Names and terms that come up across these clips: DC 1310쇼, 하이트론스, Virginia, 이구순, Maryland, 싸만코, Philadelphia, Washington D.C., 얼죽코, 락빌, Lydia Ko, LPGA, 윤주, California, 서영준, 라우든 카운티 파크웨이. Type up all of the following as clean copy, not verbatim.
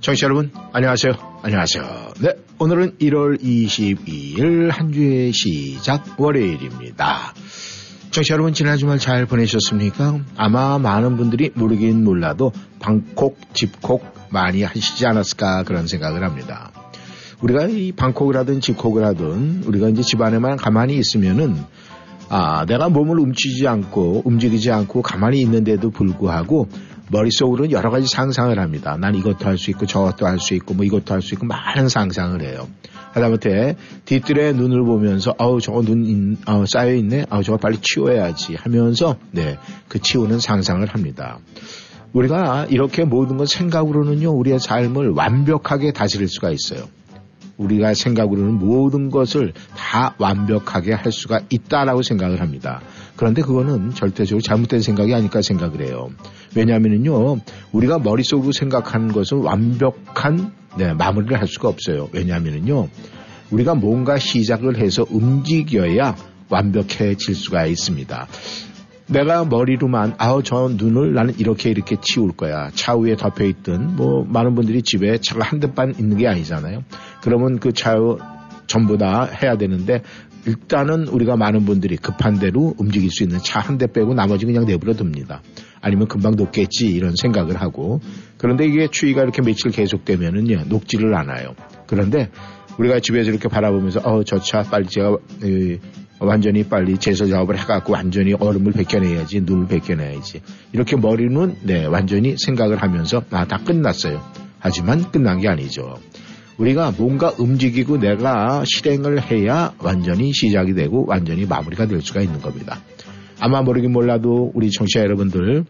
청취자 여러분, 안녕하세요. 안녕하세요. 네, 오늘은 1월 22일 한 주의 시작 월요일입니다. 청취자 여러분, 지난 주말 잘 보내셨습니까? 아마 많은 분들이 모르긴 몰라도 방콕, 집콕 많이 하시지 않았을까 그런 생각을 합니다. 우리가 이 방콕을 하든 집콕을 하든 우리가 이제 집 안에만 가만히 있으면은 내가 몸을 움직이지 않고 가만히 있는데도 불구하고 머릿속으로는 여러 가지 상상을 합니다. 난 이것도 할 수 있고 저것도 할 수 있고 뭐 이것도 할 수 있고 많은 상상을 해요. 하다못해 뒤뜰에 눈을 보면서 저거 눈 쌓여있네. 저거 빨리 치워야지 하면서 그 치우는 상상을 합니다. 우리가 이렇게 모든 걸 생각으로는요. 우리의 삶을 완벽하게 다스릴 수가 있어요. 우리가 생각으로는 모든 것을 다 완벽하게 할 수가 있다라고 생각을 합니다. 그런데 그거는 절대적으로 잘못된 생각이 아닐까 생각을 해요. 왜냐하면요, 우리가 머릿속으로 생각하는 것은 완벽한 마무리를 할 수가 없어요. 왜냐하면요, 우리가 뭔가 시작을 해서 움직여야 완벽해질 수가 있습니다. 내가 머리로만 저 눈을 나는 이렇게 치울 거야. 차 위에 덮여 있든 많은 분들이 집에 차가 한 대 반 있는 게 아니잖아요. 그러면 그 차 전부 다 해야 되는데 일단은 우리가 많은 분들이 급한 대로 움직일 수 있는 차 한 대 빼고 나머지 그냥 내버려 둡니다. 아니면 금방 녹겠지 이런 생각을 하고, 그런데 이게 추위가 이렇게 며칠 계속되면은요 녹지를 않아요. 그런데 우리가 집에서 이렇게 바라보면서 저 차 빨리 제가 완전히 빨리 제설 작업을 해갖고 완전히 얼음을 벗겨내야지, 눈을 벗겨내야지. 이렇게 머리는 완전히 생각을 하면서 다 끝났어요. 하지만 끝난 게 아니죠. 우리가 뭔가 움직이고 내가 실행을 해야 완전히 시작이 되고 완전히 마무리가 될 수가 있는 겁니다. 아마 모르긴 몰라도 우리 청취자 여러분들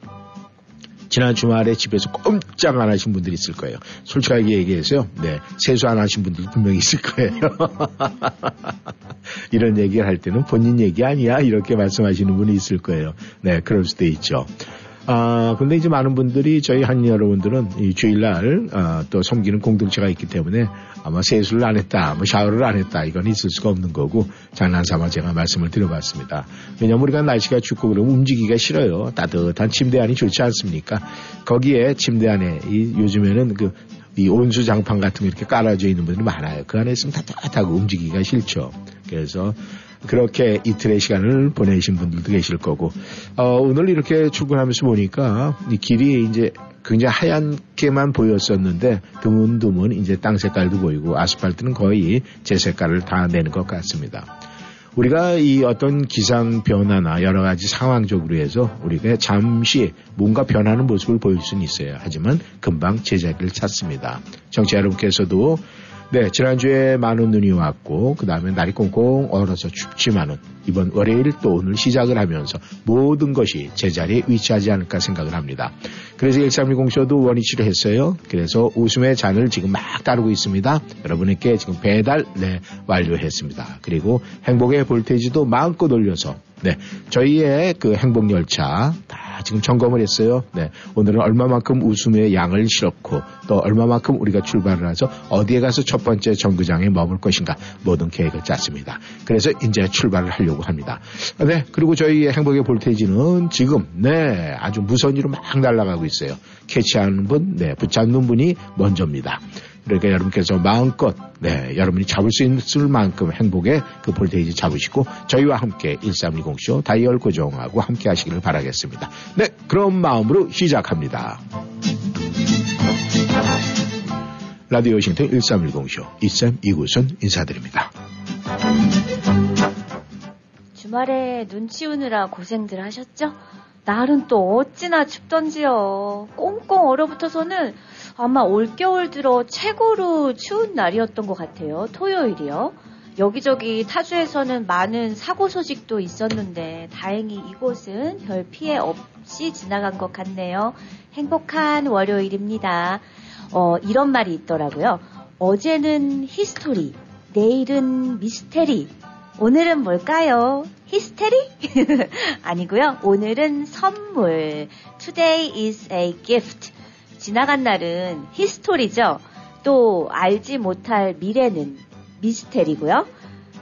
지난 주말에 집에서 꼼짝 안 하신 분들이 있을 거예요. 솔직하게 얘기해서요. 세수 안 하신 분들도 분명히 있을 거예요. 이런 얘기를 할 때는 본인 얘기 아니야 이렇게 말씀하시는 분이 있을 거예요. 그럴 수도 있죠. 근데 이제 많은 분들이 저희 한 여러분들은 이 주일날 또 섬기는 공동체가 있기 때문에 아마 세수를 안 했다, 샤워를 안 했다 이건 있을 수가 없는 거고 장난삼아 제가 말씀을 드려봤습니다. 왜냐면 우리가 날씨가 춥고 그러면 움직이기가 싫어요. 따뜻한 침대 안이 좋지 않습니까? 거기에 침대 안에 요즘에는 이 온수 장판 같은 거 이렇게 깔아져 있는 분들이 많아요. 그 안에 있으면 따뜻하고 움직이기가 싫죠. 그래서 그렇게 이틀의 시간을 보내신 분들도 계실 거고, 오늘 이렇게 출근하면서 보니까 이 길이 이제 굉장히 하얗게만 보였었는데 드문드문 이제 땅 색깔도 보이고 아스팔트는 거의 제 색깔을 다 내는 것 같습니다. 우리가 이 어떤 기상 변화나 여러 가지 상황적으로 해서 우리가 잠시 뭔가 변하는 모습을 보일 수는 있어요. 하지만 금방 제자리를 찾습니다. 청취자 여러분께서도 지난주에 많은 눈이 왔고 그 다음에 날이 꽁꽁 얼어서 춥지만은 이번 월요일 또 오늘 시작을 하면서 모든 것이 제자리에 위치하지 않을까 생각을 합니다. 그래서 1310쇼도 원위치를 했어요. 그래서 웃음의 잔을 지금 막 따르고 있습니다. 여러분에게 지금 배달 완료했습니다. 그리고 행복의 볼테이지도 마음껏 올려서 저희의 그 행복열차 다 지금 점검을 했어요. 오늘은 얼마만큼 웃음의 양을 실었고 또 얼마만큼 우리가 출발을 해서 어디에 가서 첫 번째 정거장에 머물 것인가 모든 계획을 짰습니다. 그래서 이제 출발을 하려고 합니다. 그리고 저희의 행복의 볼테이지는 지금 아주 무선위로 막 날아가고 있어요. 캐치하는 분, 붙잡는 분이 먼저입니다. 그러니까 여러분께서 마음껏 여러분이 잡을 수 있을 만큼 행복의 그 볼테이지 잡으시고 저희와 함께 1310쇼 다이얼 고정하고 함께 하시기를 바라겠습니다. 그런 마음으로 시작합니다. 라디오 워싱턴 1310쇼 이쌤 이구순 인사드립니다. 주말에 눈 치우느라 고생들 하셨죠? 날은 또 어찌나 춥던지요. 꽁꽁 얼어붙어서는 아마 올겨울 들어 최고로 추운 날이었던 것 같아요. 토요일이요. 여기저기 타주에서는 많은 사고 소식도 있었는데 다행히 이곳은 별 피해 없이 지나간 것 같네요. 행복한 월요일입니다. 이런 말이 있더라고요. 어제는 히스토리, 내일은 미스테리, 오늘은 뭘까요? 히스테리? 아니고요. 오늘은 선물. Today is a gift. 지나간 날은 히스토리죠. 또 알지 못할 미래는 미스테리고요.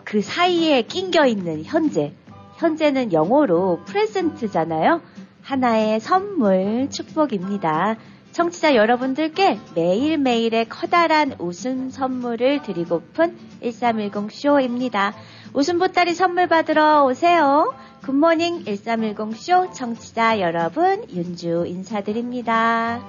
그 사이에 낑겨 있는 현재. 현재는 영어로 present잖아요. 하나의 선물, 축복입니다. 청취자 여러분들께 매일매일의 커다란 웃음 선물을 드리고픈 1310쇼입니다. 웃음 보따리 선물 받으러 오세요. 굿모닝 1310쇼 청취자 여러분, 윤주 인사드립니다.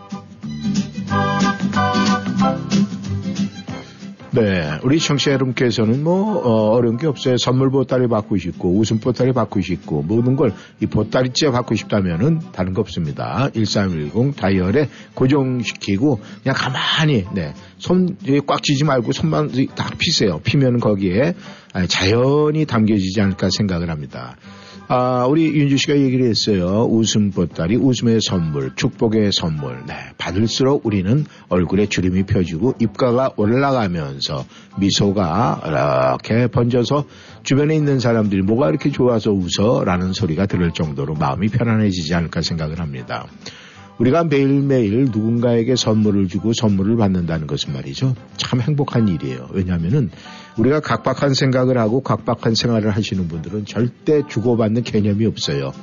네, 우리 청취자 여러분께서는 어려운 게 없어요. 선물 보따리 받고 싶고, 웃음 보따리 받고 싶고, 모든 걸 이 보따리째 받고 싶다면은 다른 거 없습니다. 1310 다이얼에 고정시키고, 그냥 가만히, 네, 손 꽉 쥐지 말고 손만 딱 피세요. 피면 거기에 자연이 담겨지지 않을까 생각을 합니다. 우리 윤주 씨가 얘기를 했어요. 웃음 보따리, 웃음의 선물, 축복의 선물. 네, 받을수록 우리는 얼굴에 주름이 펴지고 입가가 올라가면서 미소가 이렇게 번져서 주변에 있는 사람들이 뭐가 이렇게 좋아서 웃어라는 소리가 들을 정도로 마음이 편안해지지 않을까 생각을 합니다. 우리가 매일매일 누군가에게 선물을 주고 선물을 받는다는 것은 말이죠. 참 행복한 일이에요. 왜냐하면은 우리가 각박한 생각을 하고 각박한 생활을 하시는 분들은 절대 주고받는 개념이 없어요.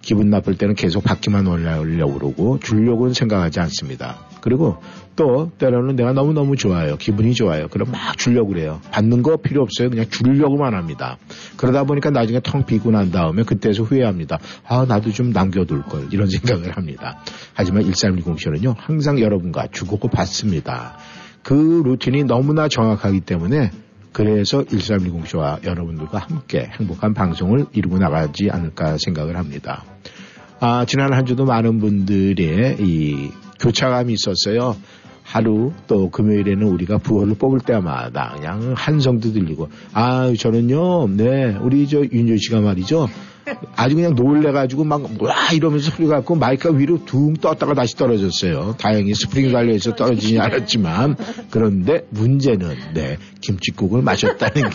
기분 나쁠 때는 계속 받기만 올려고 그러고 주려고는 생각하지 않습니다. 그리고 또 때로는 내가 너무너무 좋아요. 기분이 좋아요. 그럼 막 주려고 그래요. 받는 거 필요 없어요. 그냥 주려고만 합니다. 그러다 보니까 나중에 텅 비고 난 다음에 그때에서 후회합니다. 아, 나도 좀 남겨둘 걸, 이런 생각을 합니다. 하지만 1310쇼는요. 항상 여러분과 주고 받습니다. 그 루틴이 너무나 정확하기 때문에 그래서 1310쇼와 여러분들과 함께 행복한 방송을 이루고 나가지 않을까 생각을 합니다. 지난 한 주도 많은 분들의 이 교차감이 있었어요. 하루 또 금요일에는 우리가 부호를 뽑을 때마다 그냥 한성도 들리고, 저는요, 네, 우리 저 윤주 씨가 말이죠. 아주 그냥 놀래가지고 막 와 이러면서 소리가 갖고 마이크가 위로 둥 떴다가 다시 떨어졌어요. 다행히 스프링 관리해서 떨어지지 않았지만, 그런데 문제는 네, 김칫국을 마셨다는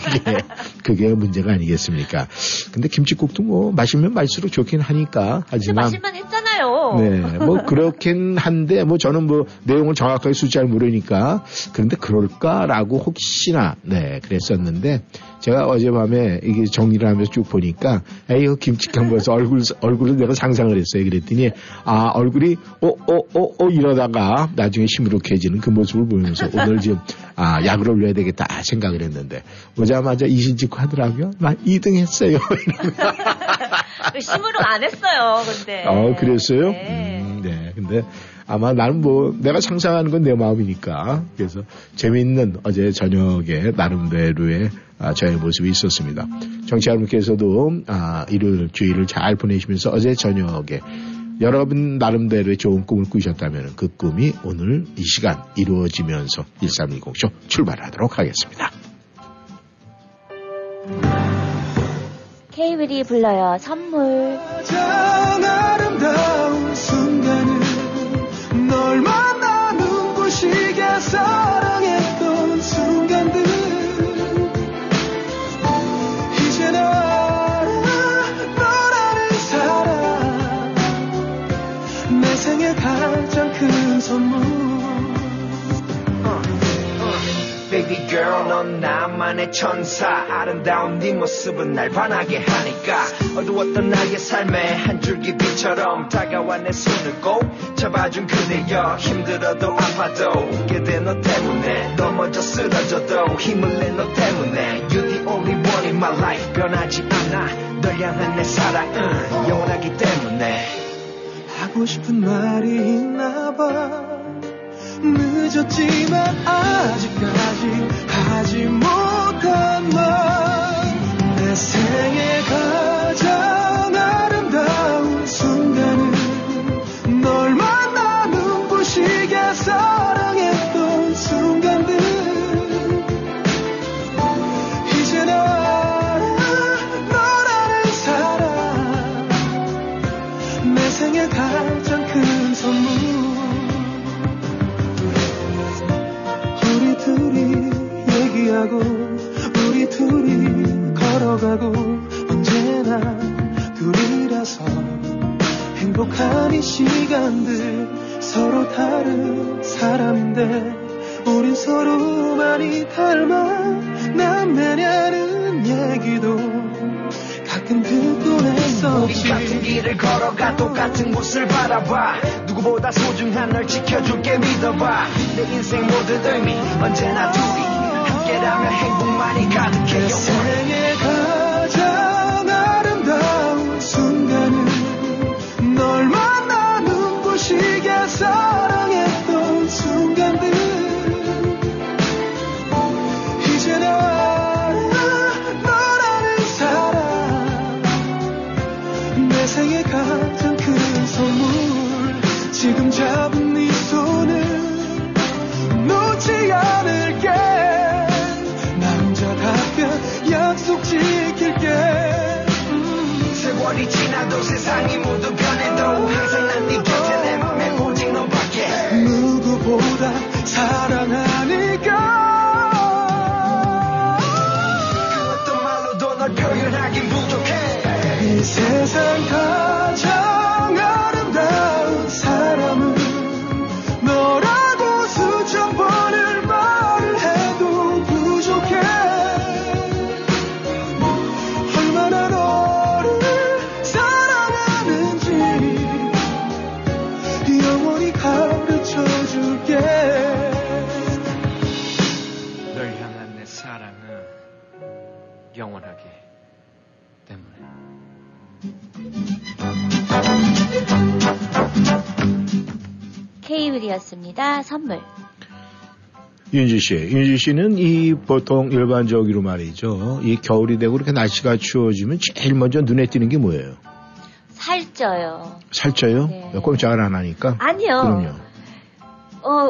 그게 문제가 아니겠습니까? 근데 김칫국도 마시면 마실수록 좋긴 하니까. 하지만 마실만 했잖아요. 네, 그렇긴 한데 저는 내용을 정확하게 숫자를 모르니까 그런데 그럴까라고 혹시나 네 그랬었는데. 제가 어젯밤에 이게 정리를 하면서 쭉 보니까 이거 김치한 거에서 얼굴을 내가 상상을 했어요. 그랬더니 얼굴이 이러다가 나중에 시무룩해지는 그 모습을 보면서 오늘 지금 약을 올려야 되겠다 생각을 했는데 오자마자 이신 찍고 하더라고요. 나 2등 했어요. 시무룩 안 했어요. 근데 그랬어요? 네. 네. 근데 아마 나는 내가 상상하는 건 내 마음이니까. 그래서 재미있는 어제 저녁에 나름대로의 저의 모습이 있었습니다. 청취자 여러분께서도 일요일 주일을 잘 보내시면서 어제 저녁에 여러분 나름대로의 좋은 꿈을 꾸셨다면 그 꿈이 오늘 이 시간 이루어지면서 1310쇼 출발하도록 하겠습니다. 케이블이 불러요. 선물. 가장 아름다운 순간은 널 만나 눈부시게 사랑했던 순간들 이제 나 너라는 사람 내 생애 가장 큰 선물 Baby girl 넌 나만의 천사 아름다운 네 모습은 날 반하게 하니까 어두웠던 나의 삶에 한 줄기 빛처럼 다가와 내 손을 꼭 잡아준 그대여 힘들어도 아파도 웃게 돼 너 때문에 넘어져 쓰러져도 힘을 내 너 때문에 You're the only one in my life 변하지 않아 널 향한 내 사랑은 영원하기 때문에 하고 싶은 말이 있나 봐 늦었지만 아직까지 하지 못한 말 내 생에 가장 아름다운 순간은 널 만나 눈부시게 사랑했던 순간들 이제 나 너라는 사람 내 생에 가장 큰 선물 우리 둘이 걸어가고 언제나 둘이라서 행복한 이 시간들 서로 다른 사람인데 우린 서로 많이 닮아 난 내냐는 얘기도 가끔 듣곤 했었지 우리 같은 길을 걸어가 똑같은 곳을 바라봐 누구보다 소중한 널 지켜줄게 믿어봐 내 인생 모든 의미 언제나 둘이 함께라면 행복만이 가득해 내 생에 가장 아름다운 순간은 널 만나 눈부시게 사랑했던 순간들 이제 나 너라는 사람 내 생에 가장 큰 선물 지금 잡은 네 손을 놓지 않을게 약속 지킬게 세월이 지나도 세상이 모두 변해도 항상 난 네 곁에 내 맘엔 오직 너밖에 누구보다 사랑하니까 그 어떤 말로도 널 표현하긴 부족해 이 세상 가장 아름다운 사람은 너라고 수천 번을 말을 해도 부족해 널 향한 내 사랑은 영원하기 때문에 K윌이었습니다. 선물 윤주씨, 윤주씨는 이 보통 일반적으로 말이죠. 이 겨울이 되고 이렇게 날씨가 추워지면 제일 먼저 눈에 띄는 게 뭐예요? 살쪄요. 살쪄요? 네. 꼼짝을 안 하니까? 아니요. 그럼요.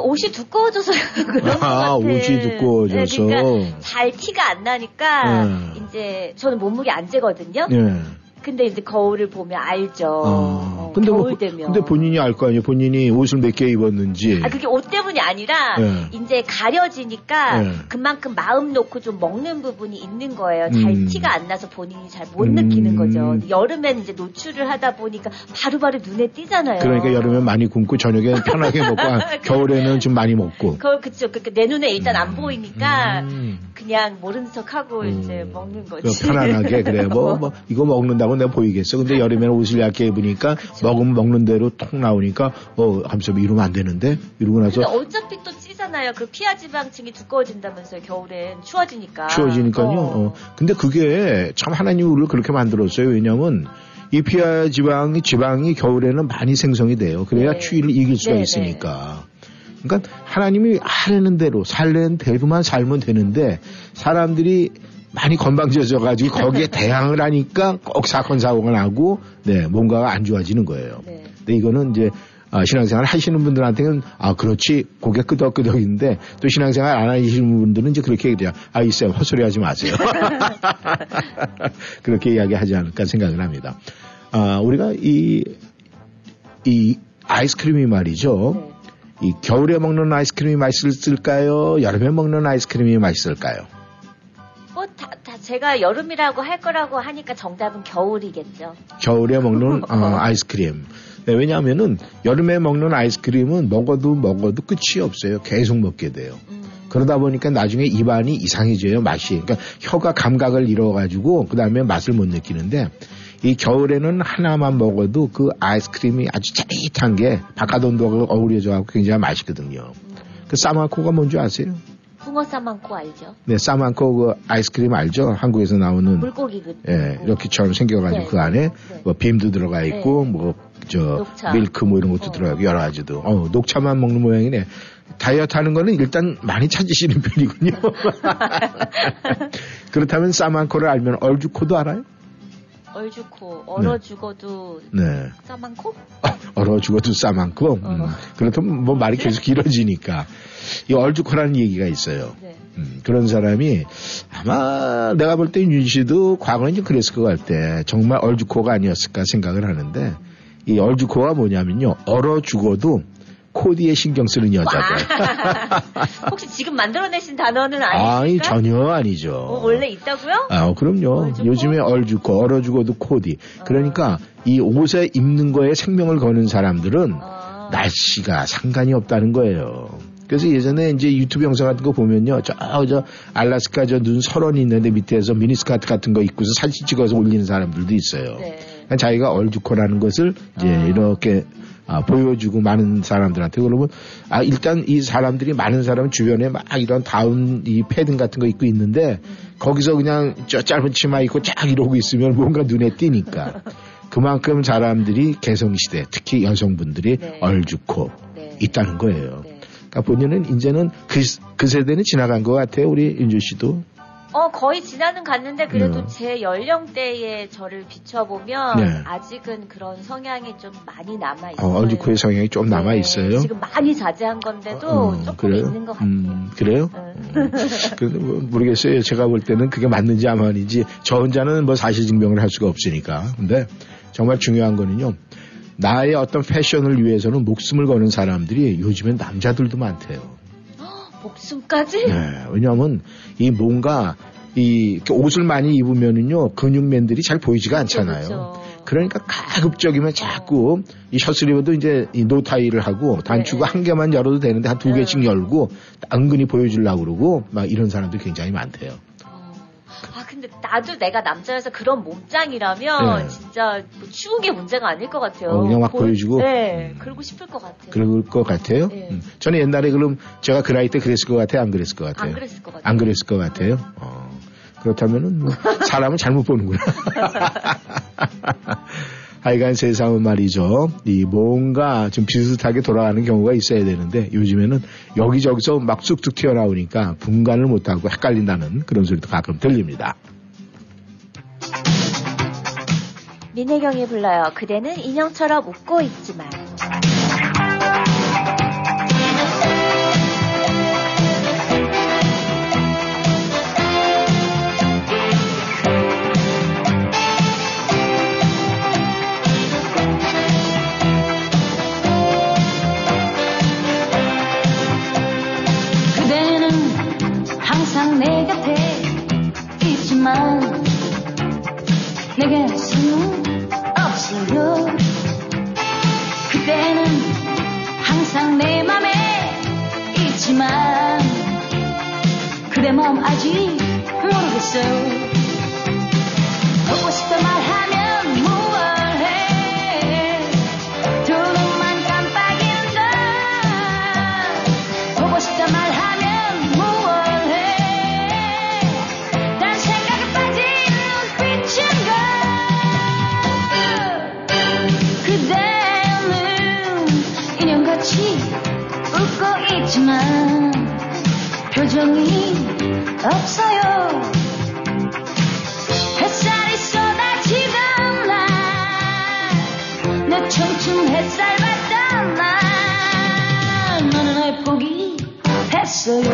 옷이 두꺼워져서 그런 것 같아요. 옷이 두꺼워져서. 네, 그러니까 잘 티가 안 나니까 이제 저는 몸무게 안 재거든요. 네. 근데 이제 거울을 보면 알죠. 근데 겨울 되면. 근데 본인이 알 거 아니에요. 본인이 옷을 몇 개 입었는지. 아, 그게 옷 때문이 아니라 네. 이제 가려지니까 네. 그만큼 마음 놓고 좀 먹는 부분이 있는 거예요. 잘 티가 안 나서 본인이 잘 못 느끼는 거죠. 여름엔 이제 노출을 하다 보니까 바로바로 눈에 띄잖아요. 그러니까 여름엔 많이 굶고 저녁에 편하게 먹고 겨울에는 좀 많이 먹고. 그렇죠. 그러니까 내 눈에 일단 안 보이니까 그냥 모른 척하고 이제 먹는 거지. 편안하게 그래. 뭐 이거 먹는다고 내가 보이겠어. 근데 여름에는 옷을 얇게 입으니까 그쵸. 먹는 대로 톡 나오니까 하면서 이러면 안 되는데 이러고 나서 어차피 또 찌잖아요. 그 피하 지방층이 두꺼워진다면서요. 겨울엔 추워지니까. 추워지니까요. 근데 그게 참 하나님이 우리를 그렇게 만들었어요. 왜냐하면 이 피하 지방이 겨울에는 많이 생성이 돼요. 그래야 네. 추위를 이길 수가 네, 있으니까. 네. 그러니까 하나님이 하려는 대로 살려는 대로만 살면 되는데 사람들이 많이 건방져져가지고 거기에 대항을 하니까 꼭 사건 사고가 나고 네 뭔가가 안 좋아지는 거예요. 네. 근데 이거는 이제 신앙생활 하시는 분들한테는 아 그렇지 고개 끄덕끄덕인데 또 신앙생활 안 하시는 분들은 이제 그렇게 얘기해요. 아 이 쌤 헛소리하지 마세요. 그렇게 이야기하지 않을까 생각을 합니다. 우리가 이 아이스크림이 말이죠. 네. 이 겨울에 먹는 아이스크림이 맛있을까요? 여름에 먹는 아이스크림이 맛있을까요? 제가 여름이라고 할 거라고 하니까 정답은 겨울이겠죠. 겨울에 먹는 아이스크림. 네, 왜냐하면은 여름에 먹는 아이스크림은 먹어도 끝이 없어요. 계속 먹게 돼요. 그러다 보니까 나중에 입안이 이상해져요. 맛이. 그러니까 혀가 감각을 잃어가지고 그 다음에 맛을 못 느끼는데 이 겨울에는 하나만 먹어도 그 아이스크림이 아주 짜릿한 게 바깥 온도가 어우러져서 굉장히 맛있거든요. 그 싸마코가 뭔지 아세요? 붕어 싸만코 알죠? 네, 싸만코 그 아이스크림 알죠? 한국에서 나오는 물고기 그 예, 이렇게처럼 생겨가지고 네. 그 안에 네. 뭐 빔도 들어가 있고 네. 뭐 저 밀크 뭐 이런 것도 들어가고 여러 가지도. 녹차만 먹는 모양이네. 다이어트 하는 거는 일단 많이 찾으시는 편이군요. 그렇다면 사만코를 알면 얼주코도 알아요? 얼죽고 얼어 죽어도 네. 싸만코? 얼어 죽어도 싸만코? 그렇다면 뭐 말이 계속 길어지니까 이 얼죽코라는 얘기가 있어요. 네. 그런 사람이 아마 내가 볼 때 윤 씨도 과거에 이제 그랬을 것 같아. 정말 얼죽코가 아니었을까 생각을 하는데 이 얼죽코가 뭐냐면요. 얼어 죽어도 코디에 신경 쓰는 여자다. 혹시 지금 만들어내신 단어는 아니십니까? 아니, 전혀 아니죠. 원래 있다고요? 아, 그럼요. 얼죽고? 요즘에 얼죽고, 얼어 죽어도 코디. 그러니까 이 옷에 입는 거에 생명을 거는 사람들은 날씨가 상관이 없다는 거예요. 그래서 예전에 이제 유튜브 영상 같은 거 보면요. 저 알래스카 저 눈 설원이 있는데 밑에서 미니스카트 같은 거 입고서 사진 찍어서 올리는 사람들도 있어요. 네. 그러니까 자기가 얼죽고라는 것을 이제 이렇게 보여주고 많은 사람들한테 그러면 일단 이 사람들이 많은 사람 주변에 막 이런 다운 이 패딩 같은 거 입고 있는데 거기서 그냥 저 짧은 치마 입고 쫙 이러고 있으면 뭔가 눈에 띄니까 그만큼 사람들이 개성시대 특히 여성분들이 네. 얼죽고 네. 있다는 거예요. 네. 그러니까 본인은 이제는 그 세대는 지나간 것 같아요. 우리 윤주 씨도. 거의 지나는 갔는데 그래도 제 연령대에 저를 비춰보면 네. 아직은 그런 성향이 좀 많이 남아있어요. 얼죽코의 성향이 좀 남아있어요? 네. 지금 많이 자제한 건데도 조금 그래요? 있는 것 같아요. 그래요? 모르겠어요. 제가 볼 때는 그게 맞는지 안 맞는지 저 혼자는 뭐 사실 증명을 할 수가 없으니까. 근데 정말 중요한 거는요. 나의 어떤 패션을 위해서는 목숨을 거는 사람들이 요즘엔 남자들도 많대요. 목숨까지? 네, 왜냐하면 이 뭔가 이 옷을 많이 입으면은요 근육맨들이 잘 보이지가 않잖아요. 그렇죠. 그러니까 가급적이면 자꾸 이 셔츠리버도 이제 이 노타이를 하고 단추가 네. 한 개만 열어도 되는데 한 두 개씩 열고 은근히 보여주려고 그러고 막 이런 사람들 굉장히 많대요. 근데 나도 내가 남자여서 그런 몸짱이라면 진짜 뭐 추운 게 문제가 아닐 것 같아요. 그냥 막 보여주고? 네. 그러고 싶을 것 같아요. 그럴 것 같아요? 네. 저는 옛날에 그럼 제가 그 나이 때 그랬을 것 같아요? 안 그랬을 것 같아요? 안 그랬을 것 같아요. 안 그랬을 것 같아요? 그렇다면은 뭐 사람은 잘못 보는구나. 하여간 세상은 말이죠. 이 뭔가 좀 비슷하게 돌아가는 경우가 있어야 되는데 요즘에는 여기저기서 막 쑥쑥 튀어나오니까 분간을 못하고 헷갈린다는 그런 소리도 가끔 들립니다. 민혜경이 불러요. 그대는 인형처럼 웃고 있지만. 내 곁에 있지만 내게 수는 없어요. 그대는 항상 내 맘에 있지만 그대 마음 아직 모르겠어요. 보고 싶다 말하면 무얼해 두 눈만 깜빡인다. 보고 싶다 말하면 웃고 있지만 표정이 없어요. 햇살이 쏟아지던 날 내 청춘 햇살 받던 날 너는 날 포기했어요.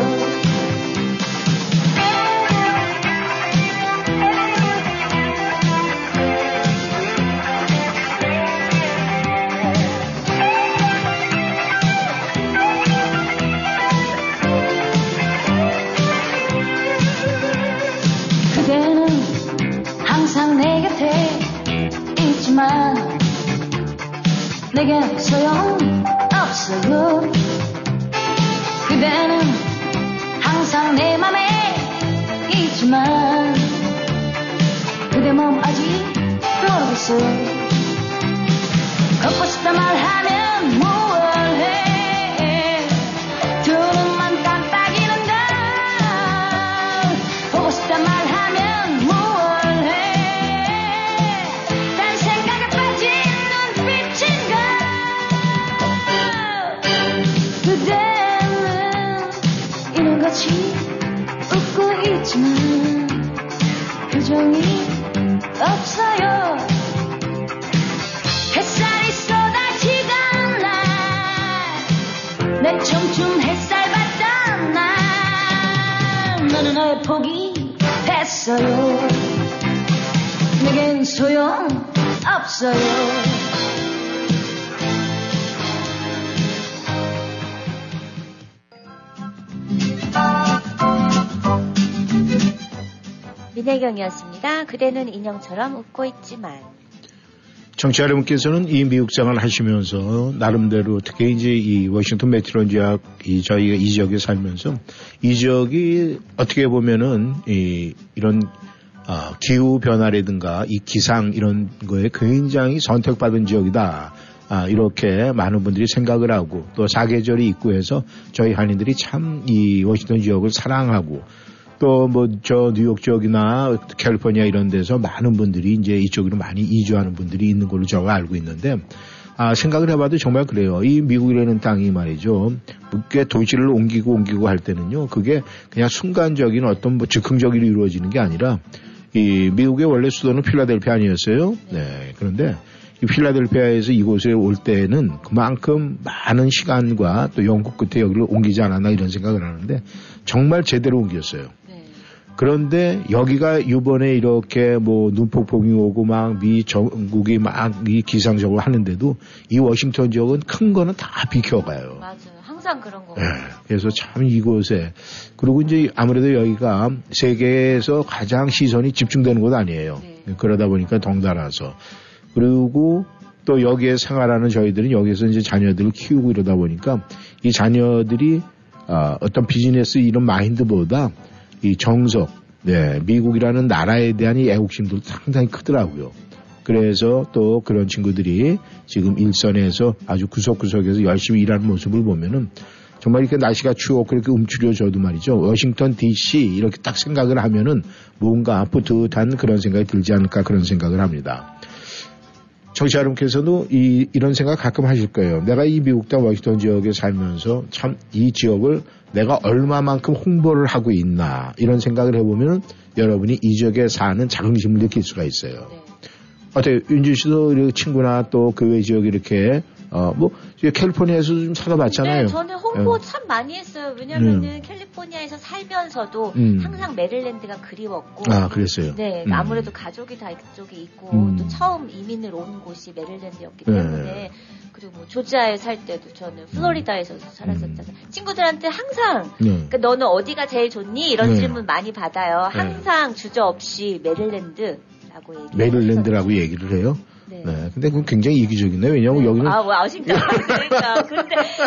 항상 내 곁에 있지만 내겐 소용없어요. 그대는 항상 내 맘에 있지만 그대 마음 아직 모르겠어요. 걷고 싶다 말하면 무얼해 두 눈만 깜빡이는 날 보고 싶다 말하면 그대는 웃고 있지만 표정이 없어요. 햇살이 쏟아지던 날 내 청춘 햇살 받던 날 너는 날 포기했어요. 내겐 소용 없어요. 민혜경이었습니다. 그대는 인형처럼 웃고 있지만. 청취자 여러분께서는 이 미국생활을 하시면서 나름대로 특히 이제 이 워싱턴 메트론 지역 이 저희가 이 지역에 살면서 이 지역이 어떻게 보면은 이런 기후 변화라든가 이 기상 이런 거에 굉장히 선택받은 지역이다. 이렇게 많은 분들이 생각을 하고 또 사계절이 있고 해서 저희 한인들이 참 이 워싱턴 지역을 사랑하고 또 뭐 저 뉴욕 지역이나 캘리포니아 이런 데서 많은 분들이 이제 이쪽으로 많이 이주하는 분들이 있는 걸로 제가 알고 있는데 생각을 해봐도 정말 그래요. 이 미국이라는 땅이 말이죠. 꽤 도시를 옮기고 할 때는요. 그게 그냥 순간적인 어떤 뭐 즉흥적으로 이루어지는 게 아니라 이 미국의 원래 수도는 필라델피아 아니었어요. 네. 그런데 이 필라델피아에서 이곳에 올 때는 그만큼 많은 시간과 또 연구 끝에 여기를 옮기지 않았나 이런 생각을 하는데 정말 제대로 옮겼어요. 그런데 여기가 이번에 이렇게 뭐 눈폭풍이 오고 막 미 전국이 막 이 기상적으로 하는데도 이 워싱턴 지역은 큰 거는 다 비켜가요. 맞아요. 항상 그런 거예요. 네. 그래서 참 이곳에 그리고 이제 아무래도 여기가 세계에서 가장 시선이 집중되는 곳 아니에요. 네. 그러다 보니까 덩달아서 그리고 또 여기에 생활하는 저희들은 여기서 이제 자녀들을 키우고 이러다 보니까 이 자녀들이 어떤 비즈니스 이런 마인드보다 이 정석, 네, 미국이라는 나라에 대한 이 애국심도 상당히 크더라고요. 그래서 또 그런 친구들이 지금 일선에서 아주 구석구석에서 열심히 일하는 모습을 보면은 정말 이렇게 날씨가 추워 그렇게 움츠려져도 말이죠. 워싱턴 DC 이렇게 딱 생각을 하면은 뭔가 뿌듯한 그런 생각이 들지 않을까 그런 생각을 합니다. 청취자 여러분께서도 이런 생각 가끔 하실 거예요. 내가 이 미국 땅 워싱턴 지역에 살면서 참 이 지역을 내가 얼마만큼 홍보를 하고 있나 이런 생각을 해보면 여러분이 이 지역에 사는 자긍심을 느낄 수가 있어요. 네. 어때요? 윤주 씨도 이렇게 친구나 또 그 외 지역 이렇게 뭐 캘리포니아에서 좀 살아봤잖아요. 네, 저는 홍보 참 많이 했어요. 왜냐면은 캘리포니아에서 살면서도 항상 메릴랜드가 그리웠고, 그랬어요. 네, 아무래도 가족이 다 이쪽에 있고 또 처음 이민을 온 곳이 메릴랜드였기 때문에 그리고 뭐 조지아에 살 때도 저는 플로리다에서 살았었잖아요. 친구들한테 항상 그러니까 너는 어디가 제일 좋니? 이런 질문 많이 받아요. 항상 주저없이 메릴랜드라고 얘기를 해요. 네. 근데 그건 굉장히 이기적이네요. 왜냐면 여기는. 워싱턴이니까.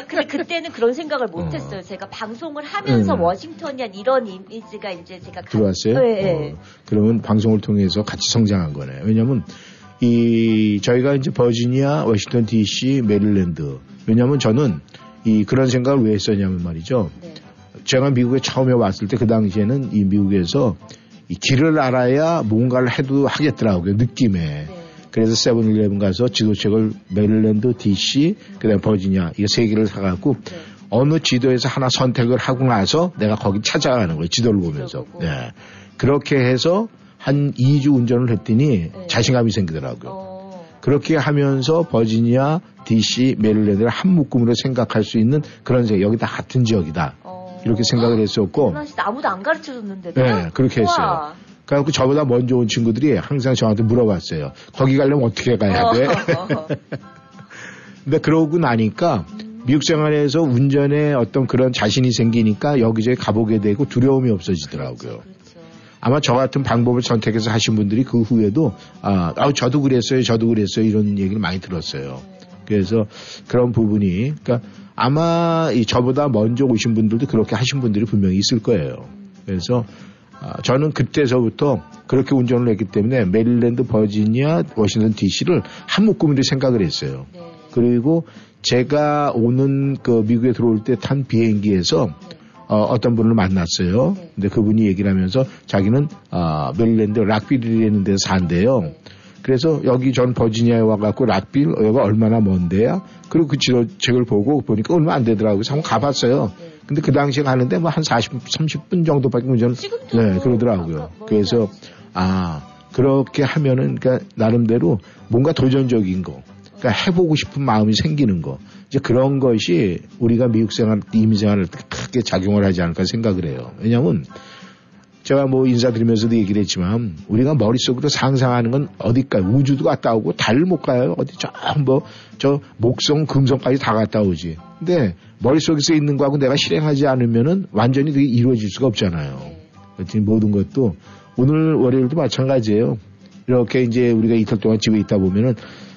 근데 그때는 그런 생각을 못했어요. 제가 방송을 하면서 워싱턴이란 이런 이미지가 이제 제가. 들어왔어요? 네. 그러면 방송을 통해서 같이 성장한 거네요. 왜냐면 저희가 이제 버지니아, 워싱턴 DC, 메릴랜드. 왜냐면 저는 그런 생각을 왜 했었냐면 말이죠. 네. 제가 미국에 처음에 왔을 때 그 당시에는 이 미국에서 이 길을 알아야 뭔가를 해도 하겠더라고요. 느낌에. 네. 그래서 7-11 가서 지도책을 메릴랜드, DC, 그다음 버지니아 이 세 개를 사갖고 어느 지도에서 하나 선택을 하고 나서 내가 거기 찾아가는 거예요. 지도를 보면서. 네. 그렇게 해서 한 2주 운전을 했더니 자신감이 생기더라고요. 그렇게 하면서 버지니아, DC, 메릴랜드를 한 묶음으로 생각할 수 있는 그런 생각. 여기 다 같은 지역이다. 이렇게 생각을 했었고. 아무도 안 가르쳐줬는데. 네, 그렇게 했어요. 그래서 저보다 먼저 온 친구들이 항상 저한테 물어봤어요. 거기 가려면 어떻게 가야 돼? 근데 그러고 나니까 미국 생활에서 운전에 어떤 그런 자신이 생기니까 여기저기 가보게 되고 두려움이 없어지더라고요. 아마 저 같은 방법을 선택해서 하신 분들이 그 후에도 저도 그랬어요 이런 얘기를 많이 들었어요. 그래서 그런 부분이 그러니까 아마 저보다 먼저 오신 분들도 그렇게 하신 분들이 분명히 있을 거예요. 그래서 저는 그때서부터 그렇게 운전을 했기 때문에 메릴랜드, 버지니아, 워싱턴 DC를 한 묶음으로 생각을 했어요. 네. 그리고 제가 오는 그 미국에 들어올 때 탄 비행기에서 어떤 분을 만났어요. 네. 근데 그분이 얘기를 하면서 자기는 메릴랜드 락빌이라는 데서 산대요. 네. 그래서 여기 전 버지니아에 와갖고 락빌 여기가 얼마나 먼데야? 그리고 그 지도책을 보고 보니까 얼마 안 되더라고요. 한번 가봤어요. 네. 근데 그 당시에 가는데 뭐 한 40, 30분 정도밖에 운전을 네, 그러더라고요. 그래서 그렇게 하면은 그러니까 나름대로 뭔가 도전적인 거, 그러니까 해보고 싶은 마음이 생기는 거, 이제 그런 것이 우리가 미국 생활, 이민 생활을 크게 작용을 하지 않을까 생각을 해요. 왜냐하면 제가 뭐 인사드리면서도 얘기를 했지만 우리가 머릿속으로 상상하는 건 어디까지, 우주도 갔다 오고 달 못 가요. 어디 저 목성, 금성까지 다 갔다 오지. 근데 머릿속에서 있는 거하고 내가 실행하지 않으면은 완전히 그게 이루어질 수가 없잖아요. 그렇지, 모든 것도 오늘 월요일도 마찬가지예요. 이렇게 이제 우리가 이틀 동안 집에 있다 보면은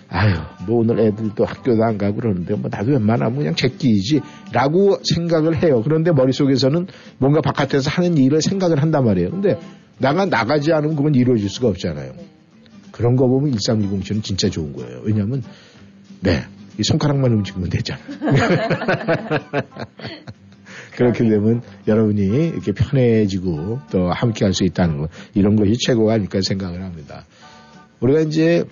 아유, 뭐 오늘 애들도 학교도 안 가고 그러는데 뭐 나도 웬만하면 그냥 제끼지라고 생각을 해요. 그런데 머릿속에서는 뭔가 바깥에서 하는 일을 생각을 한단 말이에요. 근데 나가지 않으면 그건 이루어질 수가 없잖아요. 그런 거 보면 1310쇼는 진짜 좋은 거예요. 왜냐하면 네, 이 손가락만 움직이면 되잖아요. 그렇게 되면 여러분이 이렇게 편해지고 또 함께 할 수 있다는 거, 이런 것이 최고가 아닐까 생각을 합니다. 우리가 이제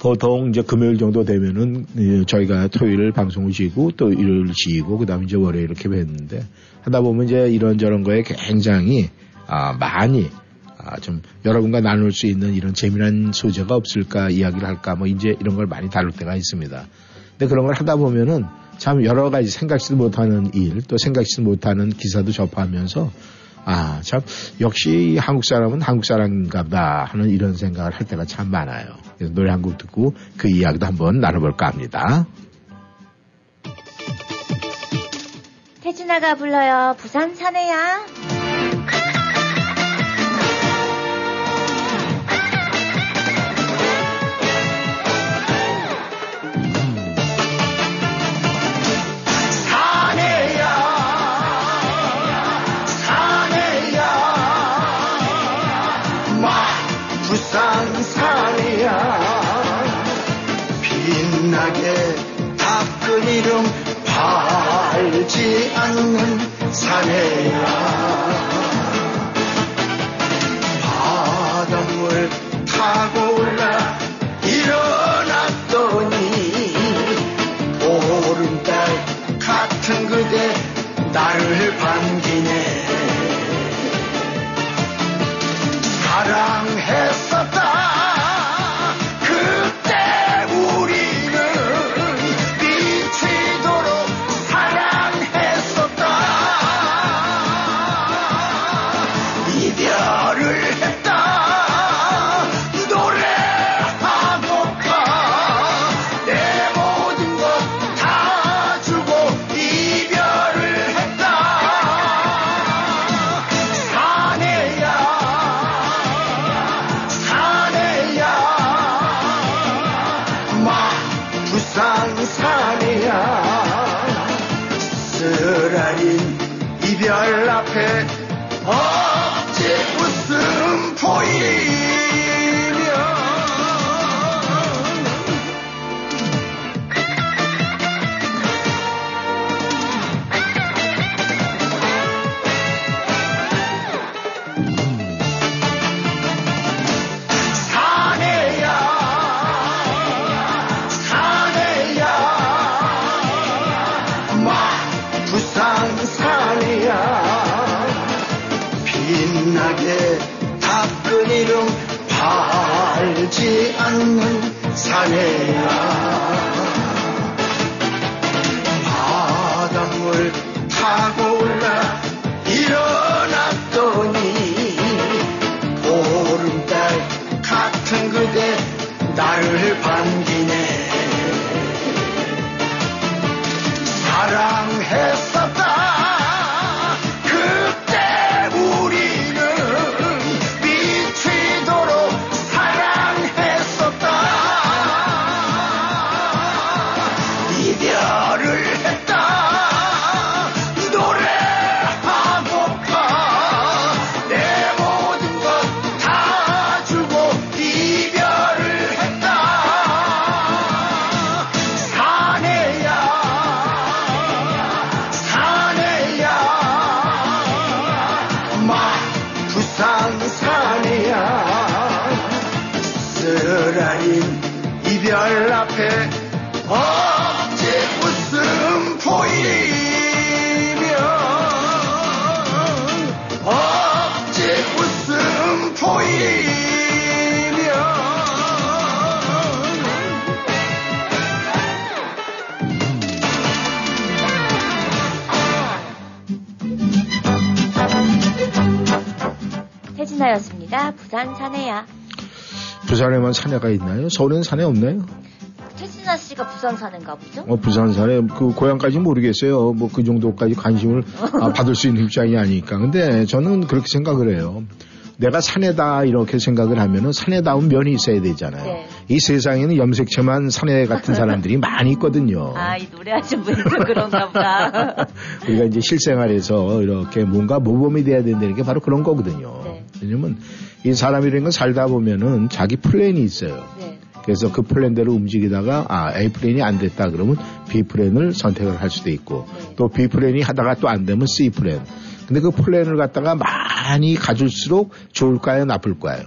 보통 이제 금요일 정도 되면은 저희가 토요일 방송을 쉬고 또 일요일 쉬고 그다음 이제 월요일 이렇게 뵀는데 하다 보면 이제 이런저런 거에 굉장히 많이 좀 여러분과 나눌 수 있는 이런 재미난 소재가 없을까, 이야기를 할까, 뭐 이제 이런 걸 많이 다룰 때가 있습니다. 근데 그런 걸 하다 보면은 참 여러 가지 생각지도 못하는 일, 또 생각지도 못하는 기사도 접하면서 참 역시 한국 사람은 한국 사람인가보다 하는 이런 생각을 할 때가 참 많아요. 그래서 노래 한 곡 듣고 그 이야기도 한번 나눠볼까 합니다. 태진아가 불러요. 부산 사내야. 지 않는 사내야, 바닷물 타고 올라 일어났더니 보름달 같은 그대 나를 반기네. 사랑했었다. 앞에 어찌 웃음 보이며 였습니다. 부산 사내야. 부산에만 사내가 있나요? 서울에는 사내 없나요? 최진아 씨가 부산 사내인가 보죠? 부산 사내 그 고향까지 모르겠어요. 뭐 그 정도까지 관심을 받을 수 있는 입장이 아니니까. 근데 저는 그렇게 생각을 해요. 내가 사내다 이렇게 생각을 하면은 사내다운 면이 있어야 되잖아요. 네. 이 세상에는 염색체만 사내 같은 사람들이 많이 있거든요. 아, 이 노래하신 분이 그런가 보다. 우리가 이제 실생활에서 이렇게 뭔가 모범이 돼야 된다는 게 바로 그런 거거든요. 네. 왜냐면 이 사람이라는 건 살다 보면은 자기 플랜이 있어요. 네. 그래서 그 플랜대로 움직이다가 A 플랜이 안 됐다 그러면 B 플랜을 선택을 할 수도 있고 네. 또 B 플랜이 하다가 또 안 되면 C 플랜. 근데 그 플랜을 갖다가 많이 가질수록 좋을까요? 나쁠까요?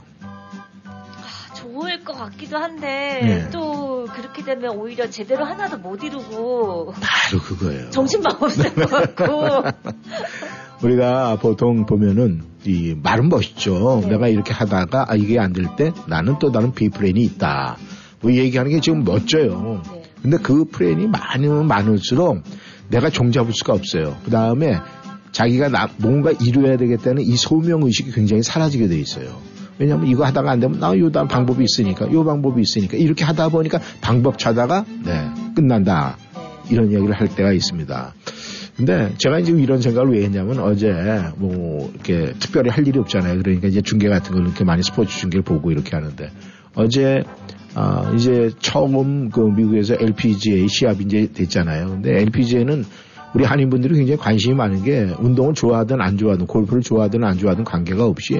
좋을 것 같기도 한데 네. 또 그렇게 되면 오히려 제대로 하나도 못 이루고 바로 그거예요. 정신만 없을 것 같고 우리가 보통 보면은 이 말은 멋있죠. 네. 내가 이렇게 하다가 이게 안 될 때 나는 또 다른 B 플랜이 있다. 뭐 얘기하는 게 지금 멋져요. 네. 근데 그 플랜이 많으면 많을수록 내가 종잡을 수가 없어요. 그 다음에 자기가 뭔가 이루어야 되겠다는 이 소명의식이 굉장히 사라지게 돼 있어요. 왜냐하면 이거 하다가 안 되면 요 방법이 있으니까 이렇게 하다 보니까 방법 찾다가 네 끝난다 이런 이야기를 할 때가 있습니다. 근데 제가 이제 이런 생각을 왜 했냐면 어제 뭐 이렇게 특별히 할 일이 없잖아요. 그러니까 이제 중계 같은 걸 이렇게 많이 스포츠 중계를 보고 이렇게 하는데 어제 이제 처음 그 미국에서 LPGA 시합이 이제 됐잖아요. 근데 LPGA는 우리 한인분들이 굉장히 관심이 많은 게 운동을 좋아하든 안 좋아하든 골프를 좋아하든 안 좋아하든 관계가 없이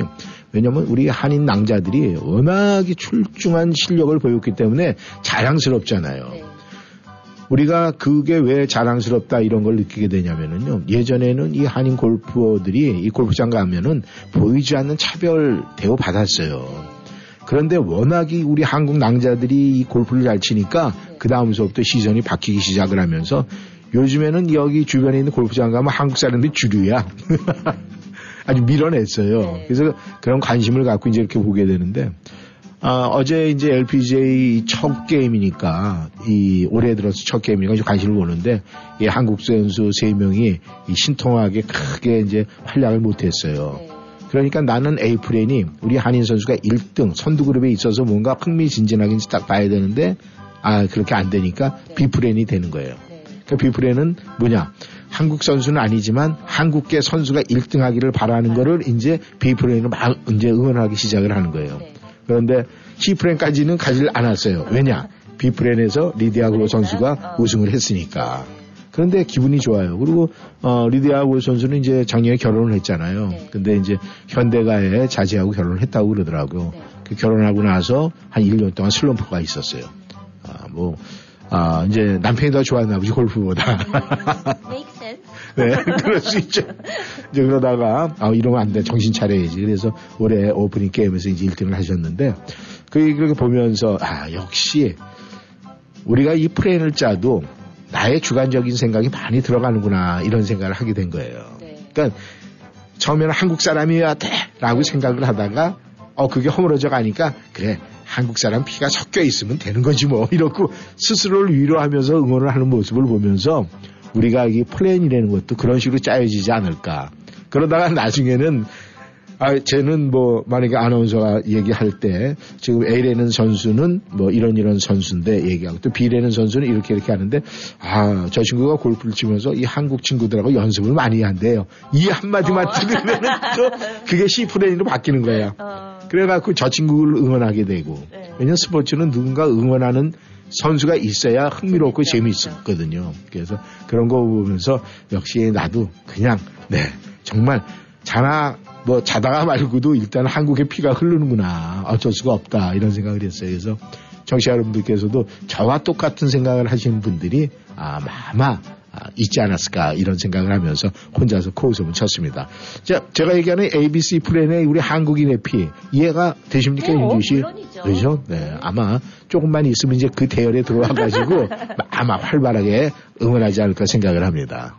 왜냐하면 우리 한인 낭자들이 워낙에 출중한 실력을 보였기 때문에 자랑스럽잖아요. 네. 우리가 그게 왜 자랑스럽다 이런 걸 느끼게 되냐면요. 예전에는 이 한인 골퍼들이 이 골프장 가면은 보이지 않는 차별 대우 받았어요. 그런데 워낙에 우리 한국 낭자들이 이 골프를 잘 치니까 그 다음서부터 시선이 바뀌기 시작을 하면서 요즘에는 여기 주변에 있는 골프장 가면 한국 사람들이 주류야. 아주 밀어냈어요. 네. 그래서 그런 관심을 갖고 이제 이렇게 보게 되는데, 어제 이제 LPGA 첫 게임이니까, 올해 들어서 첫 게임이니까 이제 관심을 보는데, 한국 선수 3명이 신통하게 크게 이제 활약을 못했어요. 네. 그러니까 나는 A 플랜이 우리 한인 선수가 1등, 선두그룹에 있어서 뭔가 흥미진진하게 딱 봐야 되는데, 그렇게 안 되니까 네. B 플랜이 되는 거예요. 그 비프레는 뭐냐? 한국 선수는 아니지만 한국계 선수가 1등하기를 바라는 거를 이제 비프레는 막 이제 응원하기 시작을 하는 거예요. 네. 그런데 C프레까지는 가지를 않았어요. 왜냐? 비프레에서 리디아 고 선수가 우승을 했으니까. 그런데 기분이 좋아요. 그리고 리디아 고 선수는 이제 작년에 결혼을 했잖아요. 네. 근데 이제 현대가에 자제하고 결혼을 했다고 그러더라고요. 네. 그 결혼하고 나서 한 1년 동안 슬럼프가 있었어요. 이제 남편이 더 좋아하나 보지, 골프보다. Make sense. 네, 그럴 수 있죠. 이제 그러다가, 이러면 안 돼. 정신 차려야지. 그래서 올해 오프닝 게임에서 이제 1등을 하셨는데, 그렇게 보면서, 역시, 우리가 이 플랜을 짜도 나의 주관적인 생각이 많이 들어가는구나, 이런 생각을 하게 된 거예요. 네. 그러니까, 처음에는 한국 사람이어야 돼! 라고 생각을 하다가, 그게 허물어져 가니까, 그래. 한국 사람 피가 섞여 있으면 되는 거지 뭐 이렇고 스스로를 위로하면서 응원을 하는 모습을 보면서 우리가 이 플랜이라는 것도 그런 식으로 짜여지지 않을까. 그러다가 나중에는 쟤는 뭐 만약에 아나운서가 얘기할 때 지금 A라는 선수는 뭐 이런 선수인데 얘기하고 또 B라는 선수는 이렇게 하는데 저 친구가 골프를 치면서 이 한국 친구들하고 연습을 많이 한대요. 이 한마디만 들으면 또 그게 C 플랜으로 바뀌는 거야. 그래갖고 저 친구를 응원하게 되고 네. 왜냐면 스포츠는 누군가 응원하는 선수가 있어야 흥미롭고 재미있거든요. 그래서 그런 거 보면서 역시 나도 그냥 네 정말 자다가 말고도 일단 한국의 피가 흐르는구나 어쩔 수가 없다 이런 생각을 했어요. 그래서 청취자 여러분들께서도 저와 똑같은 생각을 하시는 분들이 있지 않았을까 이런 생각을 하면서 혼자서 코웃음을 쳤습니다. 자, 제가 얘기하는 ABC 플랜의 우리 한국인의 피 이해가 되십니까 윤주 씨? 그렇죠? 네, 아마 조금만 있으면 이제 그 대열에 들어와가지고 아마 활발하게 응원하지 않을까 생각을 합니다.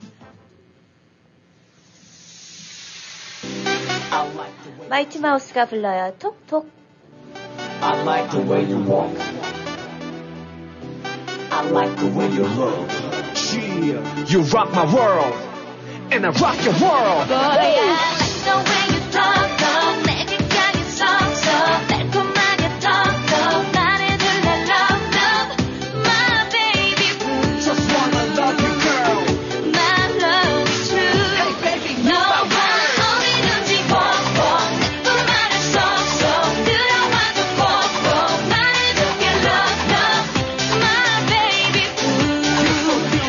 마이티 마우스가 불러요. 톡톡. I like the way you walk. I like the way you look. Yeah, you rock my world, and I rock your world. Boy, I like the way you talk. 내게 향해 섰어. 달콤하게 톡톡. 나를 둘러 톡톡. My baby, we just wanna love you, girl. My love is true. Hey, baby, 너와 어디든지 벅벅. 내 꿈만을 쏙쏙 들어와도 벅벅. 나를 두게 톡톡. My baby, we.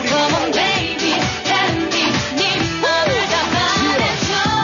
Come on, baby, tell me. 네 몸을 다 말해줘.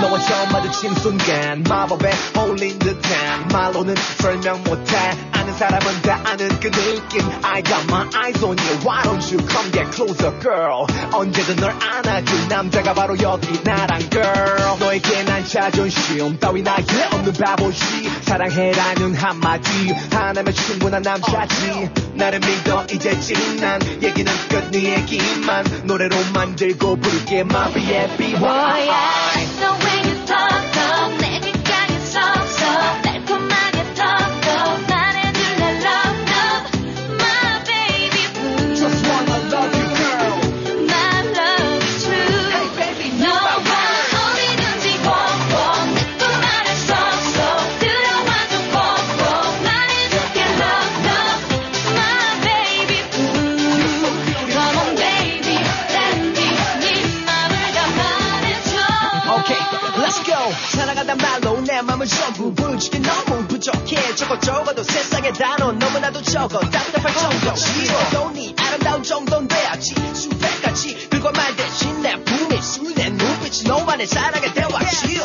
너와 처음 마주친 순간 마법에 어울린 듯한 말로는 설명 못해 아는 사람은 다 아는 그 느낌 I got my eyes on you Why don't you come get closer girl 언제든 널 안아줄 남자가 바로 여기 나란 girl 너에게 난 자존심 따위 나의 없는 바보지 사랑해라는 한마디 하나면 충분한 남자지 나를 믿어 이제 난 얘기는 끝 네 얘기만 노래로 만들고 부를게 My B.A.B. Why I like the way you talk 내게 향해 섰어 달콤하게 톡톡 나를 둘러 톡톡 My baby we just wanna love you girl My love is true Hey baby 너와 어디든지 벅벅 내 꿈만을 쏙쏙 들어와줘 벅벅 나를 두게 톡톡 My baby we Come on baby tell me 네 맘을 다 말해줘 Okay let's go 사랑한단 말로 내 맘을 전부 부르치기 너무 부족해 저거 적어도 세상의 단어 너무나도 적어 답답할 정도 지워도 네 아름다운 정도는 돼야지 수백가지 그걸 말 대신 내 품에 술내 눈빛이 너만의 사랑의 대화지요